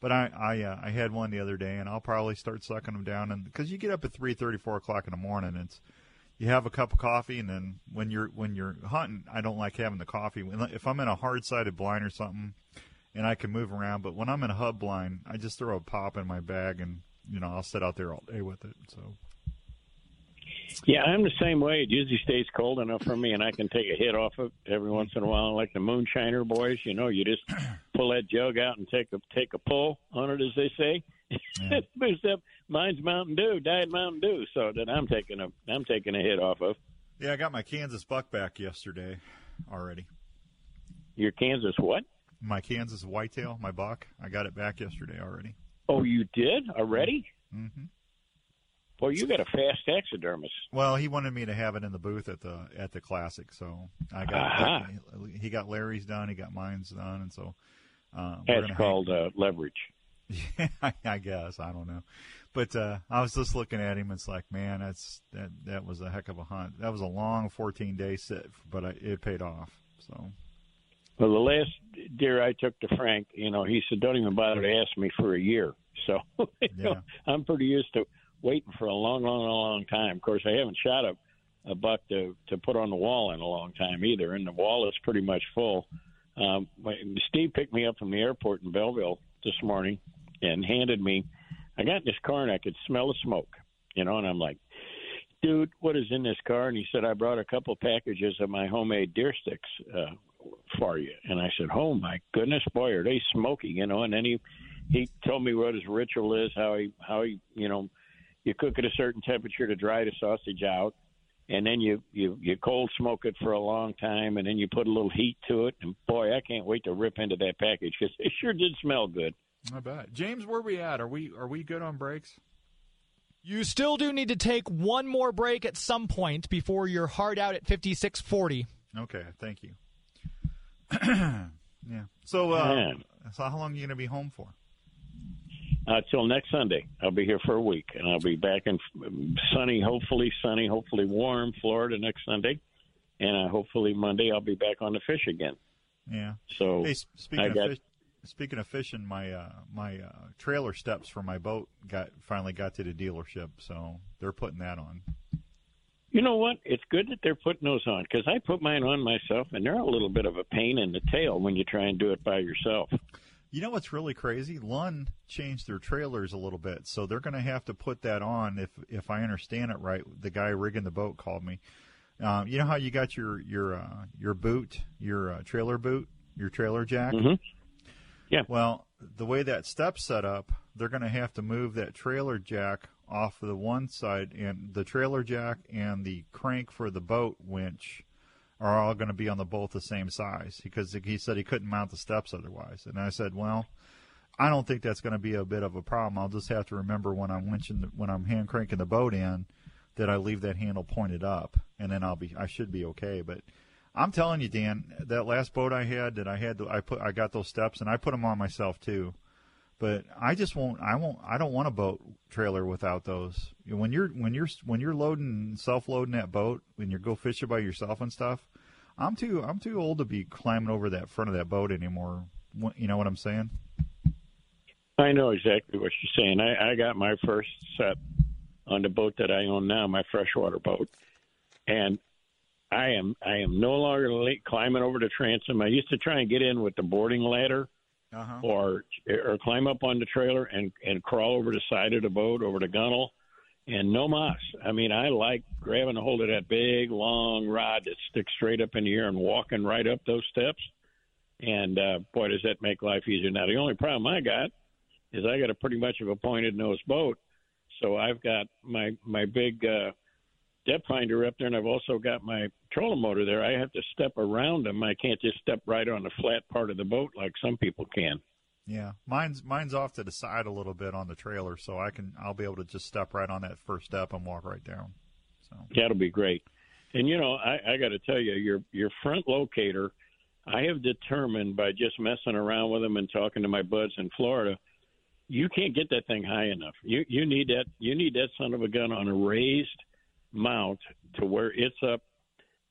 But I I, uh, I had one the other day, and I'll probably start sucking them down. And because you get up at three thirty, four o'clock in the morning, and it's you have a cup of coffee, and then when you're when you're hunting, I don't like having the coffee. If I'm in a hard-sided blind or something, and I can move around, but when I'm in a hub blind, I just throw a pop in my bag, and you know I'll sit out there all day with it. So. Yeah, I'm the same way. It usually stays cold enough for me, and I can take a hit off of it every once in a while. Like the moonshiner boys, you know, you just pull that jug out and take a take a pull on it, as they say. Yeah. Boost up. Mine's Mountain Dew, Diet Mountain Dew, so that I'm taking a I'm taking a hit off of. Yeah, I got my Kansas buck back yesterday already. Your Kansas what? My Kansas whitetail, my buck. I got it back yesterday already. Oh, you did already? Mm-hmm. Well, you got a fast taxidermist. Well, he wanted me to have it in the booth at the at the classic, so I got uh-huh. he, he got Larry's done, he got mine's done, and so uh, that's we're called uh, leverage. Yeah, I, I guess I don't know, but uh, I was just looking at him. It's like, man, that's that that was a heck of a hunt. That was a long fourteen day sit, but I, it paid off. So. Well, the last deer I took to Frank, you know, he said, "Don't even bother to ask me for a year." So you yeah. know, I'm pretty used to waiting for a long, long, long time. Of course, I haven't shot a, a buck to, to put on the wall in a long time either, and the wall is pretty much full. Um, Steve picked me up from the airport in Belleville this morning and handed me, I got in this car and I could smell the smoke, you know, and I'm like, dude, what is in this car? And he said, I brought a couple packages of my homemade deer sticks uh, for you. And I said, oh, my goodness, boy, are they smoky, you know? And then he, he told me what his ritual is, how he, how he, you know, you cook at a certain temperature to dry the sausage out, and then you, you, you cold smoke it for a long time, and then you put a little heat to it. And, boy, I can't wait to rip into that package because it sure did smell good. I bet. James, where are we at? Are we are we good on breaks? You still do need to take one more break at some point before you're hard out at fifty-six forty. Okay, thank you. yeah. So, uh, so how long are you going to be home for? Uh, till next Sunday. I'll be here for a week, and I'll be back in sunny, hopefully sunny, hopefully warm Florida next Sunday, and uh, hopefully Monday I'll be back on the fish again. Yeah. So hey, speaking I of got, fish, speaking of fishing, my uh, my uh, trailer steps for my boat got finally got to the dealership, so they're putting that on. You know what? It's good that they're putting those on because I put mine on myself, and they're a little bit of a pain in the tail when you try and do it by yourself. You know what's really crazy? Lund changed their trailers a little bit, so they're going to have to put that on. If if I understand it right, the guy rigging the boat called me. Um, you know how you got your your uh, your boot, your uh, trailer boot, your trailer jack? Mm-hmm. Yeah. Well, the way that step's set up, they're going to have to move that trailer jack off of the one side, and the trailer jack and the crank for the boat winch are all going to be on the both the same size because he said he couldn't mount the steps otherwise. And I said, well, I don't think that's going to be a bit of a problem. I'll just have to remember when I'm winching, the, when I'm hand cranking the boat in, that I leave that handle pointed up, and then I'll be, I should be okay. But I'm telling you, Dan, that last boat I had that I had, to, I put, I got those steps and I put them on myself too. But I just won't, I won't, I don't want a boat trailer without those. When you're, when you're, when you're loading, self-loading that boat, when you go fishing by yourself and stuff, I'm too, I'm too old to be climbing over that front of that boat anymore. You know what I'm saying? I know exactly what you're saying. I, I got my first set on the boat that I own now, my freshwater boat. And I am, I am no longer climbing over the transom. I used to try and get in with the boarding ladder. Uh-huh. Or or climb up on the trailer and, and crawl over the side of the boat, over the gunnel, and no mas. I mean, I like grabbing a hold of that big, long rod that sticks straight up in the air and walking right up those steps. And, uh, boy, does that make life easier. Now, the only problem I got is I got a pretty much of a pointed nose boat, so I've got my, my big uh, depth finder up there, and I've also got my trolling motor there. I have to step around them. I can't just step right on the flat part of the boat like some people can. Yeah, mine's mine's off to the side a little bit on the trailer, so I can I'll be able to just step right on that first step and walk right down. So that'll be great. And you know, I, I got to tell you, your your front locator, I have determined by just messing around with them and talking to my buds in Florida, you can't get that thing high enough. You you need that you need that son of a gun on a raised mount to where it's up,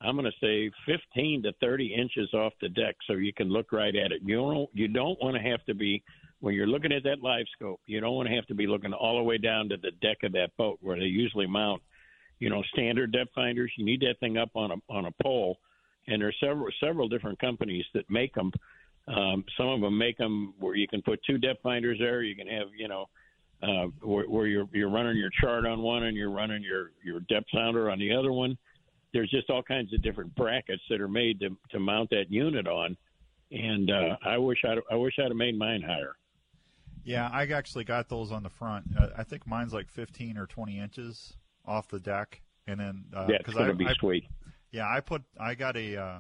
I'm going to say fifteen to thirty inches off the deck so you can look right at it. You don't, you don't want to have to be when you're looking at that live scope, you don't want to have to be looking all the way down to the deck of that boat where they usually mount, you know, standard depth finders. You need that thing up on a on a pole, and there's several several different companies that make them. Um, some of them make them where you can put two depth finders there. You can have, you know, uh, where, where you're you're running your chart on one and you're running your, your depth sounder on the other one. There's just all kinds of different brackets that are made to to mount that unit on, and uh, I wish I'd, I wish I'd have made mine higher. Yeah, I actually got those on the front. Uh, I think mine's like fifteen or twenty inches off the deck, and then uh, yeah, it's gonna I, be I, sweet. Yeah, I put I got a uh,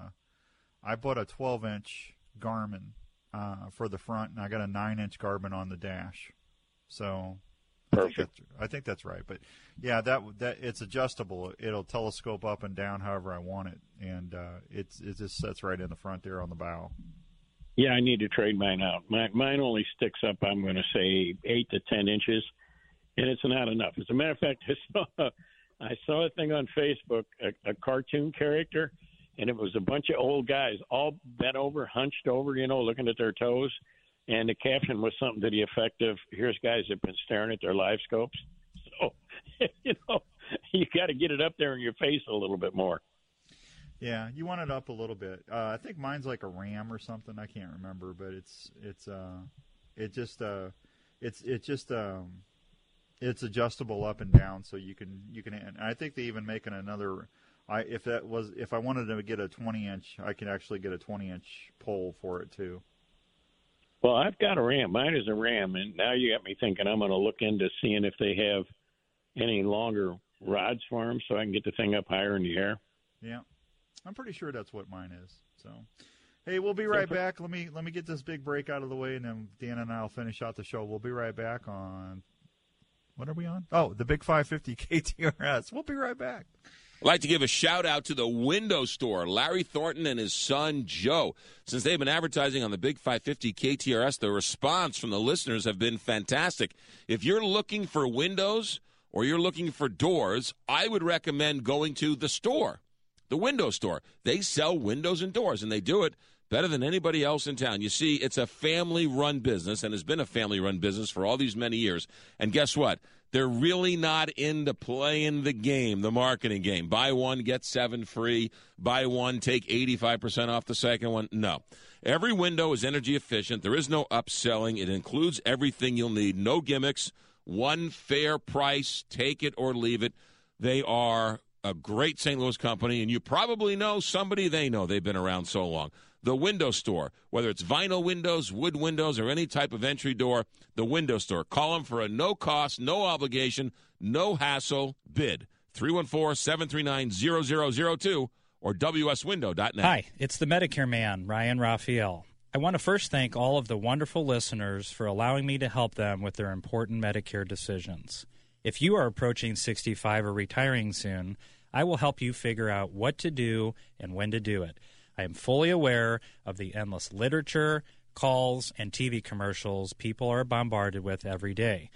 I bought a twelve inch Garmin uh, for the front, and I got a nine inch Garmin on the dash. So perfect. I think that's, I think that's right. But yeah, that that it's adjustable. It'll telescope up and down however I want it, and uh, it's it just sets right in the front there on the bow. Yeah, I need to trade mine out. Mine, mine only sticks up, I'm going to say, eight to ten inches, and it's not enough. As a matter of fact, I saw a, I saw a thing on Facebook, a, a cartoon character, and it was a bunch of old guys all bent over, hunched over, you know, looking at their toes, and the caption was something to the effect of, here's guys that have been staring at their live scopes. So, you know, you got to get it up there in your face a little bit more. Yeah, you want it up a little bit. Uh, I think mine's like a RAM or something. I can't remember, but it's it's uh, it just uh, it's it just um, it's adjustable up and down, so you can you can. And I think they even make an another. I if that was if I wanted to get a twenty inch, I could actually get a twenty inch pole for it too. Well, I've got a RAM. Mine is a RAM, and now you got me thinking. I'm going to look into seeing if they have any longer rods for them, so I can get the thing up higher in the air. Yeah. I'm pretty sure that's what mine is. So, hey, we'll be right back. Let me let me get this big break out of the way, and then Dan and I will finish out the show. We'll be right back on, what are we on? Oh, the Big five fifty K T R S. We'll be right back. I'd like to give a shout-out to the window store, Larry Thornton and his son, Joe. Since they've been advertising on the Big five fifty K T R S, the response from the listeners have been fantastic. If you're looking for windows or you're looking for doors, I would recommend going to the store. The window store. They sell windows and doors, and they do it better than anybody else in town. You see, it's a family-run business and has been a family-run business for all these many years. And guess what? They're really not into playing the game, the marketing game. Buy one, get seven free. Buy one, take eighty-five percent off the second one. No. Every window is energy efficient. There is no upselling. It includes everything you'll need. No gimmicks. One fair price. Take it or leave it. They are a great Saint Louis company, and you probably know somebody they know. They've been around so long. The Window Store, whether it's vinyl windows, wood windows, or any type of entry door, the Window Store. Call them for a no-cost, no-obligation, no-hassle bid. three one four, seven three nine, zero zero zero two or W S window dot net. Hi, it's the Medicare man, Ryan Raphael. I want to first thank all of the wonderful listeners for allowing me to help them with their important Medicare decisions. If you are approaching sixty-five or retiring soon, I will help you figure out what to do and when to do it. I am fully aware of the endless literature, calls, and T V commercials people are bombarded with every day.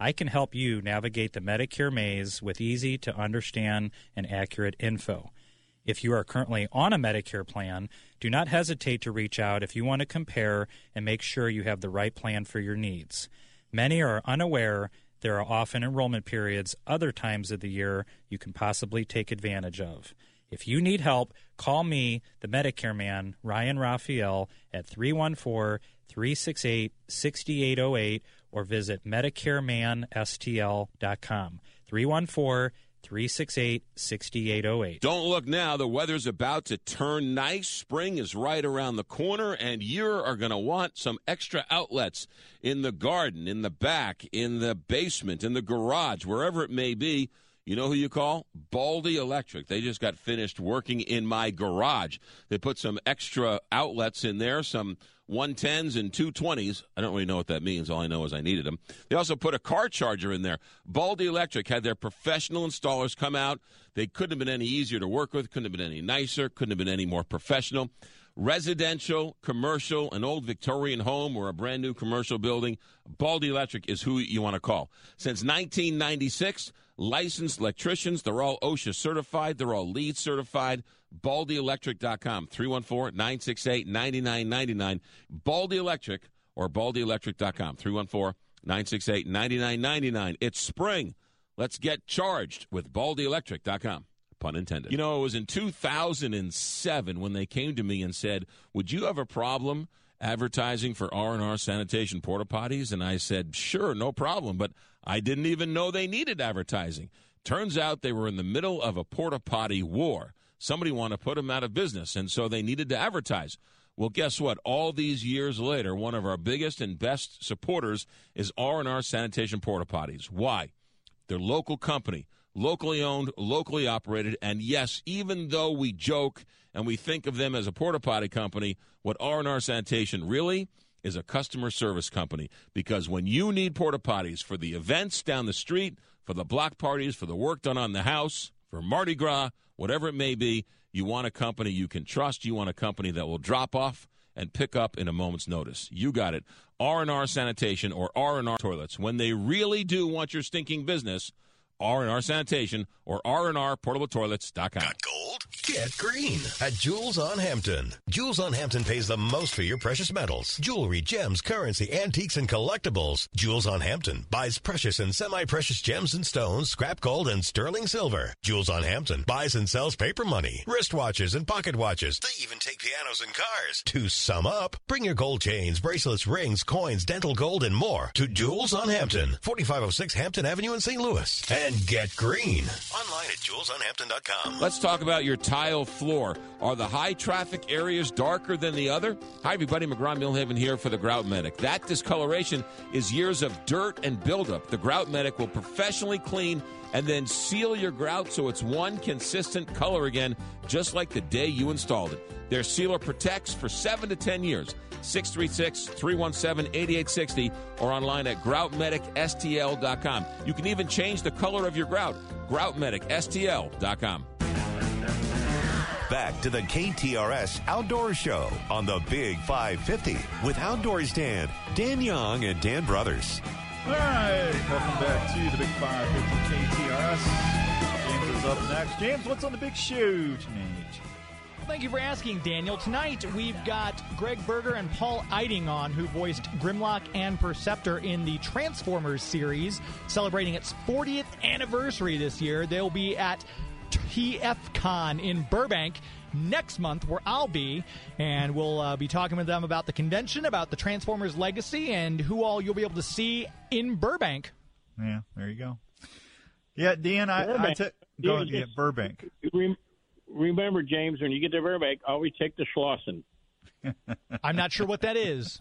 I can help you navigate the Medicare maze with easy-to-understand and accurate info. If you are currently on a Medicare plan, do not hesitate to reach out if you want to compare and make sure you have the right plan for your needs. Many are unaware there are often enrollment periods other times of the year you can possibly take advantage of. If you need help, call me, the Medicare man, Ryan Raphael, at three one four, three six eight, six eight zero eight or visit medicare man s t l dot com. three one four, three six eight, six eight zero eight. Don't look now. The weather's about to turn nice. Spring is right around the corner, and you are going to want some extra outlets in the garden, in the back, in the basement, in the garage, wherever it may be. You know who you call? Baldy Electric. They just got finished working in my garage. They put some extra outlets in there, some one tens and two twenties. I don't really know what that means. All I know is I needed them. They also put a car charger in there. Baldy Electric had their professional installers come out. They couldn't have been any easier to work with, couldn't have been any nicer, couldn't have been any more professional. Residential, commercial, an old Victorian home or a brand-new commercial building, Baldy Electric is who you want to call. Since nineteen ninety-six, licensed electricians, they're all OSHA certified, they're all LEED certified, baldy electric dot com, three one four, nine six eight, nine nine nine nine, Baldy Electric, or baldy electric dot com, three one four, nine six eight, nine nine nine nine. It's spring. Let's get charged with baldy electric dot com. Pun intended. You know, it was in two thousand seven when they came to me and said, would you have a problem advertising for R and R sanitation porta potties? And I said, sure, no problem, but I didn't even know they needed advertising. Turns out they were in the middle of a porta potty war. Somebody wanted to put them out of business, and so they needed to advertise. Well, guess what? All these years later, one of our biggest and best supporters is R and R Sanitation Porta Potties. Why? They're local company, locally owned, locally operated, and yes, even though we joke and we think of them as a porta potty company, what R and R Sanitation really is a customer service company, because when you need porta potties for the events down the street, for the block parties, for the work done on the house, for Mardi Gras, whatever it may be, you want a company you can trust. You want a company that will drop off and pick up in a moment's notice. You got it. R and R Sanitation or R and R Toilets. When they really do want your stinking business, R and R Sanitation or R and R Portable Toilets dot com. Got gold? Get green at Jewels on Hampton. Jewels on Hampton pays the most for your precious metals. Jewelry, gems, currency, antiques, and collectibles. Jewels on Hampton buys precious and semi-precious gems and stones, scrap gold, and sterling silver. Jewels on Hampton buys and sells paper money, wristwatches, and pocket watches. They even take pianos and cars. To sum up, bring your gold chains, bracelets, rings, coins, dental gold, and more to Jewels on Hampton, forty-five oh six Hampton Avenue in Saint Louis. And get green. Online at jewels on hampton dot com. Let's talk about your tile floor. Are the high traffic areas darker than the other? Hi, everybody. McGraw Millhaven here for the Grout Medic. That discoloration is years of dirt and buildup. The Grout Medic will professionally clean and then seal your grout so it's one consistent color again, just like the day you installed it. Their sealer protects for seven to ten years. six three six, three one seven, eight eight six zero or online at grout medic S T L dot com. You can even change the color of your grout. grout medic S T L dot com. Back to the K T R S Outdoor Show on the Big five fifty with Outdoors Dan, Dan Young, and Dan Brothers. All right, welcome back to the Big five fifty K T R S. James is up next. James, what's on the big show tonight? Thank you for asking, Daniel. Tonight, we've got Greg Berger and Paul Eiding on, who voiced Grimlock and Perceptor in the Transformers series, celebrating its fortieth anniversary this year. They'll be at T F Con in Burbank next month, where I'll be, and we'll uh, be talking with them about the convention, about the Transformers legacy, and who all you'll be able to see in Burbank. Yeah, there you go. Yeah, Dan, I, I t- go ahead, yeah, Burbank. Remember, James, when you get to Burbank, always take the Schlosson. I'm not sure what that is.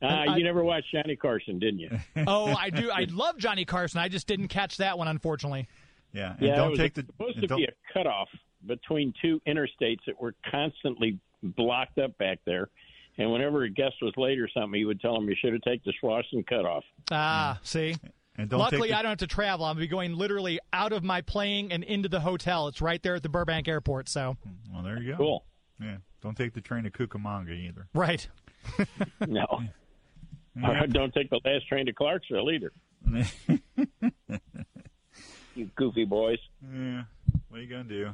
Uh, I, you never watched Johnny Carson, didn't you? Oh, I do. I love Johnny Carson. I just didn't catch that one, unfortunately. Yeah, and yeah, don't it was take the, supposed to don't... be a cutoff between two interstates that were constantly blocked up back there. And whenever a guest was late or something, he would tell them you should have taken the Schlosson cutoff. Ah, mm. See? And don't Luckily, the... I don't have to travel. I'm going to be going literally out of my plane and into the hotel. It's right there at the Burbank airport. So, well, there you go. Cool. Yeah. Don't take the train to Cucamonga either. Right. No. Yeah. Don't take the last train to Clarksville either. You goofy boys. Yeah. What are you going to do?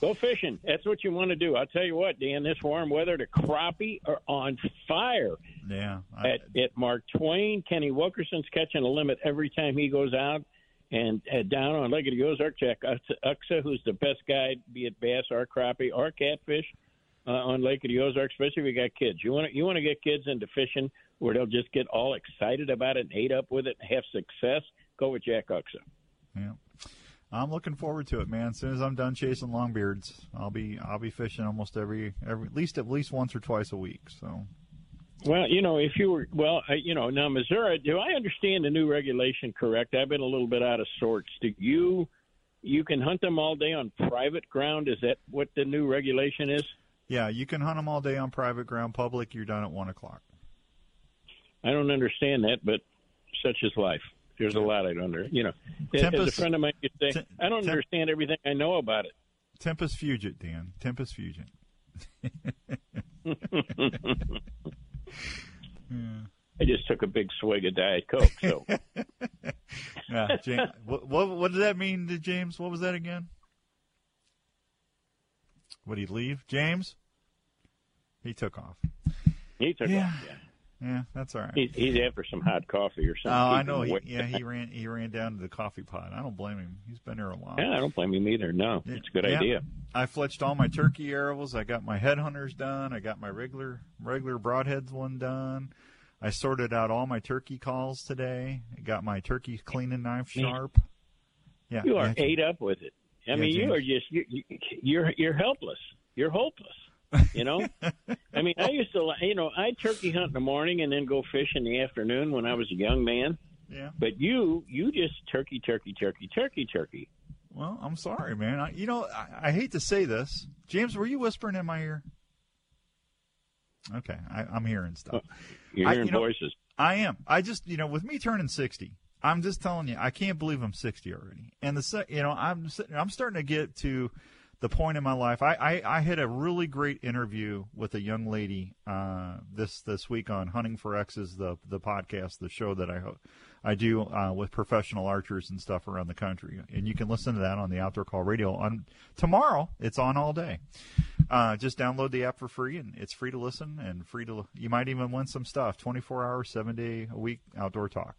Go fishing. That's what you want to do. I'll tell you what, Dan, this warm weather, the crappie are on fire. Yeah. I... At, at Mark Twain, Kenny Wilkerson's catching a limit every time he goes out. And uh, down on Lake of the Ozark, check Uxa, who's the best guide, be it bass or crappie or catfish uh, on Lake of the Ozark, especially if you got kids. You want to you want to get kids into fishing where they'll just get all excited about it and ate up with it and have success. Go with Jack Uxa. Yeah. I'm looking forward to it, man. As soon as I'm done chasing longbeards, I'll be I'll be fishing almost every every at least at least once or twice a week. So, well, you know, if you were well, I, you know, now Missouri, do I understand the new regulation correct? I've been a little bit out of sorts. Do you you can hunt them all day on private ground? Is that what the new regulation is? Yeah, you can hunt them all day on private ground. Public, you're done at one o'clock. I don't understand that, but such is life. There's a lot I don't under, you know. Tempest, as a friend of mine used to say, I don't Tem- understand everything I know about it. Tempest Fugit, Dan. Tempest Fugit. Yeah. I just took a big swig of Diet Coke. So. Yeah, James, what, what, what does that mean to James? What was that again? Would he leave? James? He took off. He took yeah. off, yeah. Yeah, that's all right. He, he's after some hot coffee or something. Oh, I know. He, yeah, he ran he ran down to the coffee pot. I don't blame him. He's been here a lot. Yeah, I don't blame him either. No, it, it's a good yeah, idea. I fletched all my turkey arrows. I got my headhunters done. I got my regular regular broadheads one done. I sorted out all my turkey calls today. I got my turkey cleaning knife sharp. Yeah, you are ate up with it. I yeah, mean, James. you are just you, you're you're helpless. You're hopeless. You know, I mean, I used to, you know, I turkey hunt in the morning and then go fish in the afternoon when I was a young man. Yeah. But you, you just turkey, turkey, turkey, turkey, turkey. Well, I'm sorry, man. I, you know, I, I hate to say this. James, were you whispering in my ear? Okay. I, I'm hearing stuff. Oh, you're hearing I, you know, voices. I am. I just, you know, with me turning sixty, I'm just telling you, I can't believe I'm sixty already. And the, you know, I'm sitting, I'm starting to get to the point in my life. I, I, I had a really great interview with a young lady uh, this this week on Hunting for Exes, the the podcast, the show that I I do uh, with professional archers and stuff around the country. And you can listen to that on the Outdoor Call Radio. On tomorrow, it's on all day. Uh, just download the app for free, and it's free to listen and free to. You might even win some stuff. twenty-four hours, seven day a week outdoor talk.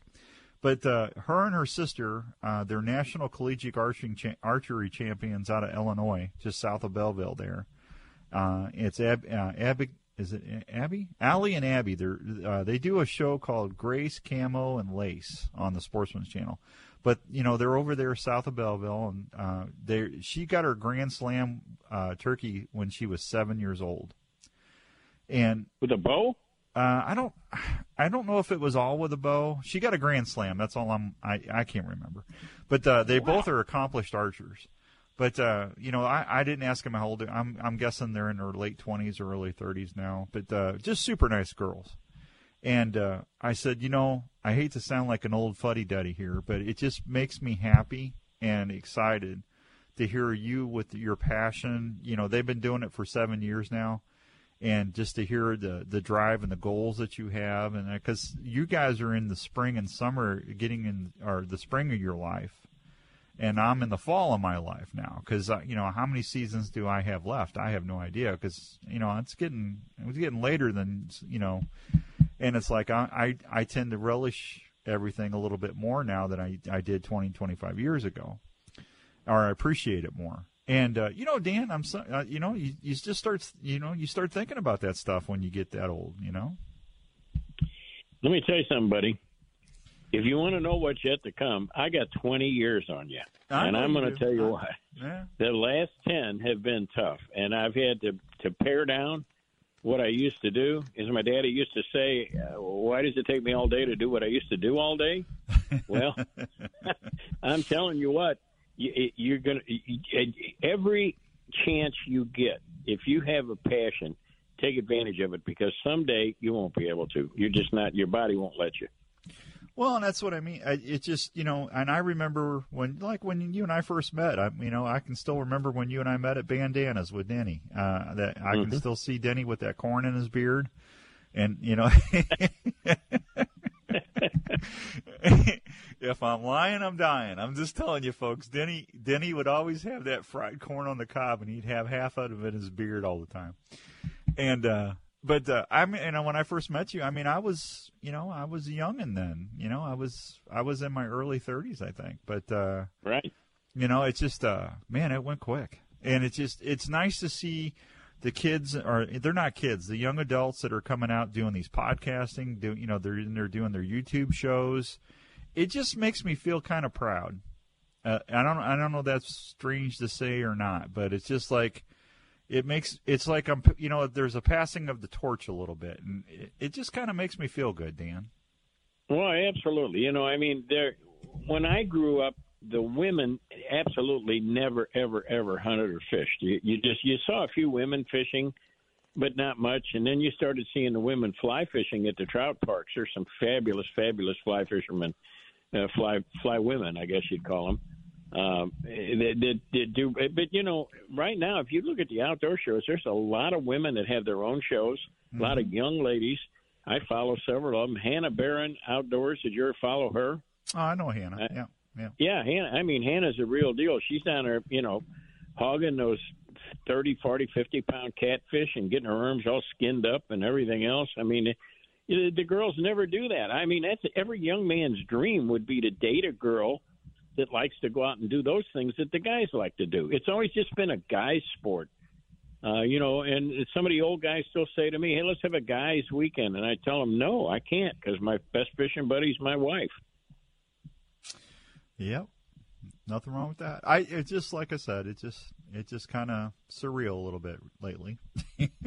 But uh, her and her sister, uh, they're national collegiate arching cha- archery champions out of Illinois, just south of Belleville there. Uh, it's Ab- uh, Abby, is it Abby? Allie and Abby, they're, uh, they do a show called Grace, Camo, and Lace on the Sportsman's Channel. But, you know, they're over there south of Belleville, and uh, they she got her Grand Slam uh, turkey when she was seven years old. And with a bow? Uh, I don't, I don't know if it was all with a bow. She got a grand slam. That's all I'm. I, I can't remember. But uh, they wow. both are accomplished archers. But uh, you know, I, I didn't ask them how old. I'm I'm guessing they're in their late twenties or early thirties now. But uh, just super nice girls. And uh, I said, you know, I hate to sound like an old fuddy duddy here, but it just makes me happy and excited to hear you with your passion. You know, they've been doing it for seven years now. And just to hear the, the drive and the goals that you have, and because you guys are in the spring and summer, getting in or the spring of your life, and I'm in the fall of my life now. Because uh, you know, how many seasons do I have left? I have no idea. Because you know, it's getting it's getting later than you know, and it's like I I, I tend to relish everything a little bit more now than I, I did twenty, twenty-five years ago, or I appreciate it more. And, uh, you know, Dan, I'm, so, uh, you know, you, you just start, you know, you start thinking about that stuff when you get that old, you know. Let me tell you something, buddy. If you want to know what's yet to come, I got twenty years on you. I and I'm going to tell you I, why. Yeah. The last ten have been tough, and I've had to, to pare down what I used to do. As my daddy used to say, uh, why does it take me all day to do what I used to do all day? Well, I'm telling you what. You're gonna every chance you get. If you have a passion, take advantage of it, because someday you won't be able to. You're just not. Your body won't let you. Well, and that's what I mean. It just, you know, and I remember when, like when you and I first met. I, you know, I can still remember when you and I met at Bandanas with Denny. Uh, that I mm-hmm. can still see Denny with that corn in his beard, and you know. If I'm lying, I'm dying. I'm just telling you, folks. Denny, Denny would always have that fried corn on the cob, and he'd have half out of it in his beard all the time. And uh, but uh, I mean, you know, when I first met you, I mean, I was, you know, I was young, and then, you know, I was, I was in my early thirties, I think. But uh, right, you know, it's just, uh, man, it went quick, and it's just, it's nice to see. The kids are, they're not kids, the young adults that are coming out doing these podcasting, do, you know, they're they're doing their YouTube shows. It just makes me feel kind of proud. Uh, I don't I don't know if that's strange to say or not, but it's just like, it makes, it's like I'm, you know, there's a passing of the torch a little bit, and it, it just kind of makes me feel good, Dan. Well, absolutely. You know, I mean, there, when I grew up, the women absolutely never, ever, ever hunted or fished. You, you just you saw a few women fishing, but not much. And then you started seeing the women fly fishing at the trout parks. There's some fabulous, fabulous fly fishermen, uh, fly fly women, I guess you'd call them. Um, they, they, they do, but, you know, right now, if you look at the outdoor shows, there's a lot of women that have their own shows, mm-hmm. a lot of young ladies. I follow several of them. Hannah Baron Outdoors, did you ever follow her? Oh, I know Hannah, I, yeah. Yeah. yeah, Hannah. I mean, Hannah's a real deal. She's down there, you know, hogging those thirty, forty, fifty-pound catfish and getting her arms all skinned up and everything else. I mean, the girls never do that. I mean, that's every young man's dream would be to date a girl that likes to go out and do those things that the guys like to do. It's always just been a guy's sport. Uh, you know, and some of the old guys still say to me, hey, let's have a guys' weekend. And I tell them, no, I can't, because my best fishing buddy's my wife. Yep. Nothing wrong with that. I It's just, like I said, it's just it's just kind of surreal a little bit lately.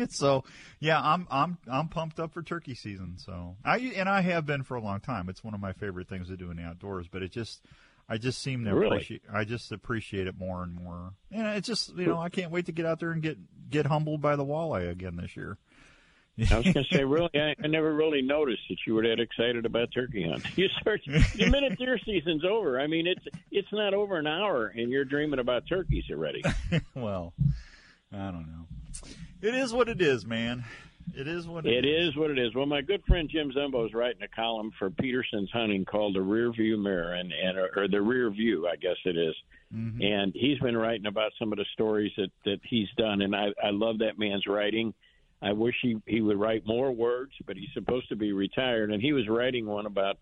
So, yeah, I'm I'm I'm pumped up for turkey season. So I And I have been for a long time. It's one of my favorite things to do in the outdoors, but it just – I just seem to really? appreciate. I just appreciate it more and more, and it's just you know I can't wait to get out there and get get humbled by the walleye again this year. I was going to say, really, I, I never really noticed that you were that excited about turkey hunting. You start the minute deer season's over. I mean, it's it's not over an hour, and you're dreaming about turkeys already. Well, I don't know. It is what it is, man. It is what it, it is. It is what it is. Well, my good friend Jim Zumbo is writing a column for Peterson's Hunting called The Rear View Mirror, and, and or The Rear View, I guess it is. Mm-hmm. And he's been writing about some of the stories that, that he's done, and I, I love that man's writing. I wish he, he would write more words, but he's supposed to be retired, and he was writing one about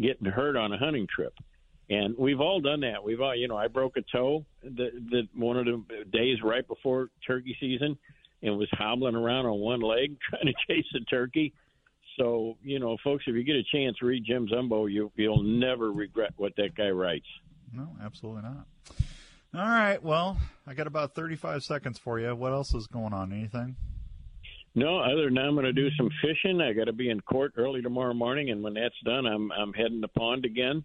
getting hurt on a hunting trip. And we've all done that. We've all, you know, I broke a toe the, the one of the days right before turkey season, and was hobbling around on one leg trying to chase a turkey. So, you know, folks, if you get a chance, read Jim Zumbo. You, you'll never regret what that guy writes. No, absolutely not. All right, well, I got about thirty-five seconds for you. What else is going on? Anything? No, other than I'm going to do some fishing. I got to be in court early tomorrow morning, and when that's done, I'm I'm heading the pond again.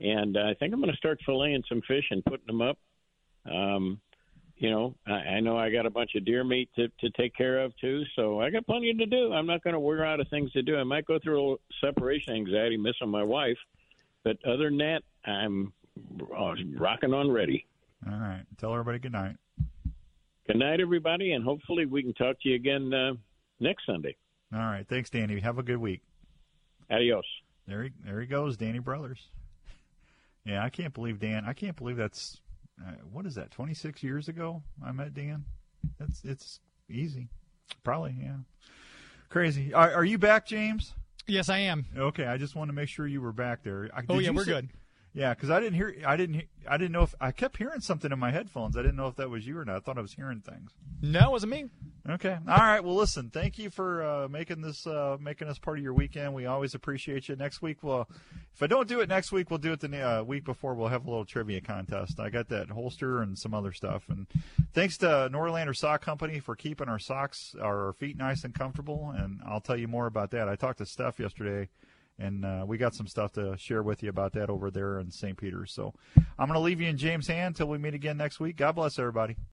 And I think I'm going to start filleting some fish and putting them up. Um You know, I, I know I got a bunch of deer meat to, to take care of, too, so I got plenty to do. I'm not going to wear out of things to do. I might go through a little separation anxiety, missing my wife. But other than that, I'm uh, rocking on ready. All right. Tell everybody good night. Good night, everybody, and hopefully we can talk to you again uh, next Sunday. All right. Thanks, Danny. Have a good week. Adios. There he, there he goes, Danny Brothers. Yeah, I can't believe, Dan, I can't believe that's... Uh, what is that, twenty-six years ago I met Dan? That's It's easy. Probably, yeah. Crazy. Are, are you back, James? Yes, I am. Okay, I just wanted to make sure you were back there. I, oh, yeah, we're say, good. Yeah, because I didn't hear – I didn't I didn't know if – I kept hearing something in my headphones. I didn't know if that was you or not. I thought I was hearing things. No, it wasn't me. Okay. All right, well, listen, thank you for uh, making this uh, making us part of your weekend. We always appreciate you. Next week, we'll – if I don't do it next week, we'll do it the uh, week before. We'll have a little trivia contest. I got that holster and some other stuff. And thanks to Norlander Sock Company for keeping our socks, our feet nice and comfortable, and I'll tell you more about that. I talked to Steph yesterday. And uh, we got some stuff to share with you about that over there in Saint Peter's. So I'm going to leave you in James' hand until we meet again next week. God bless everybody.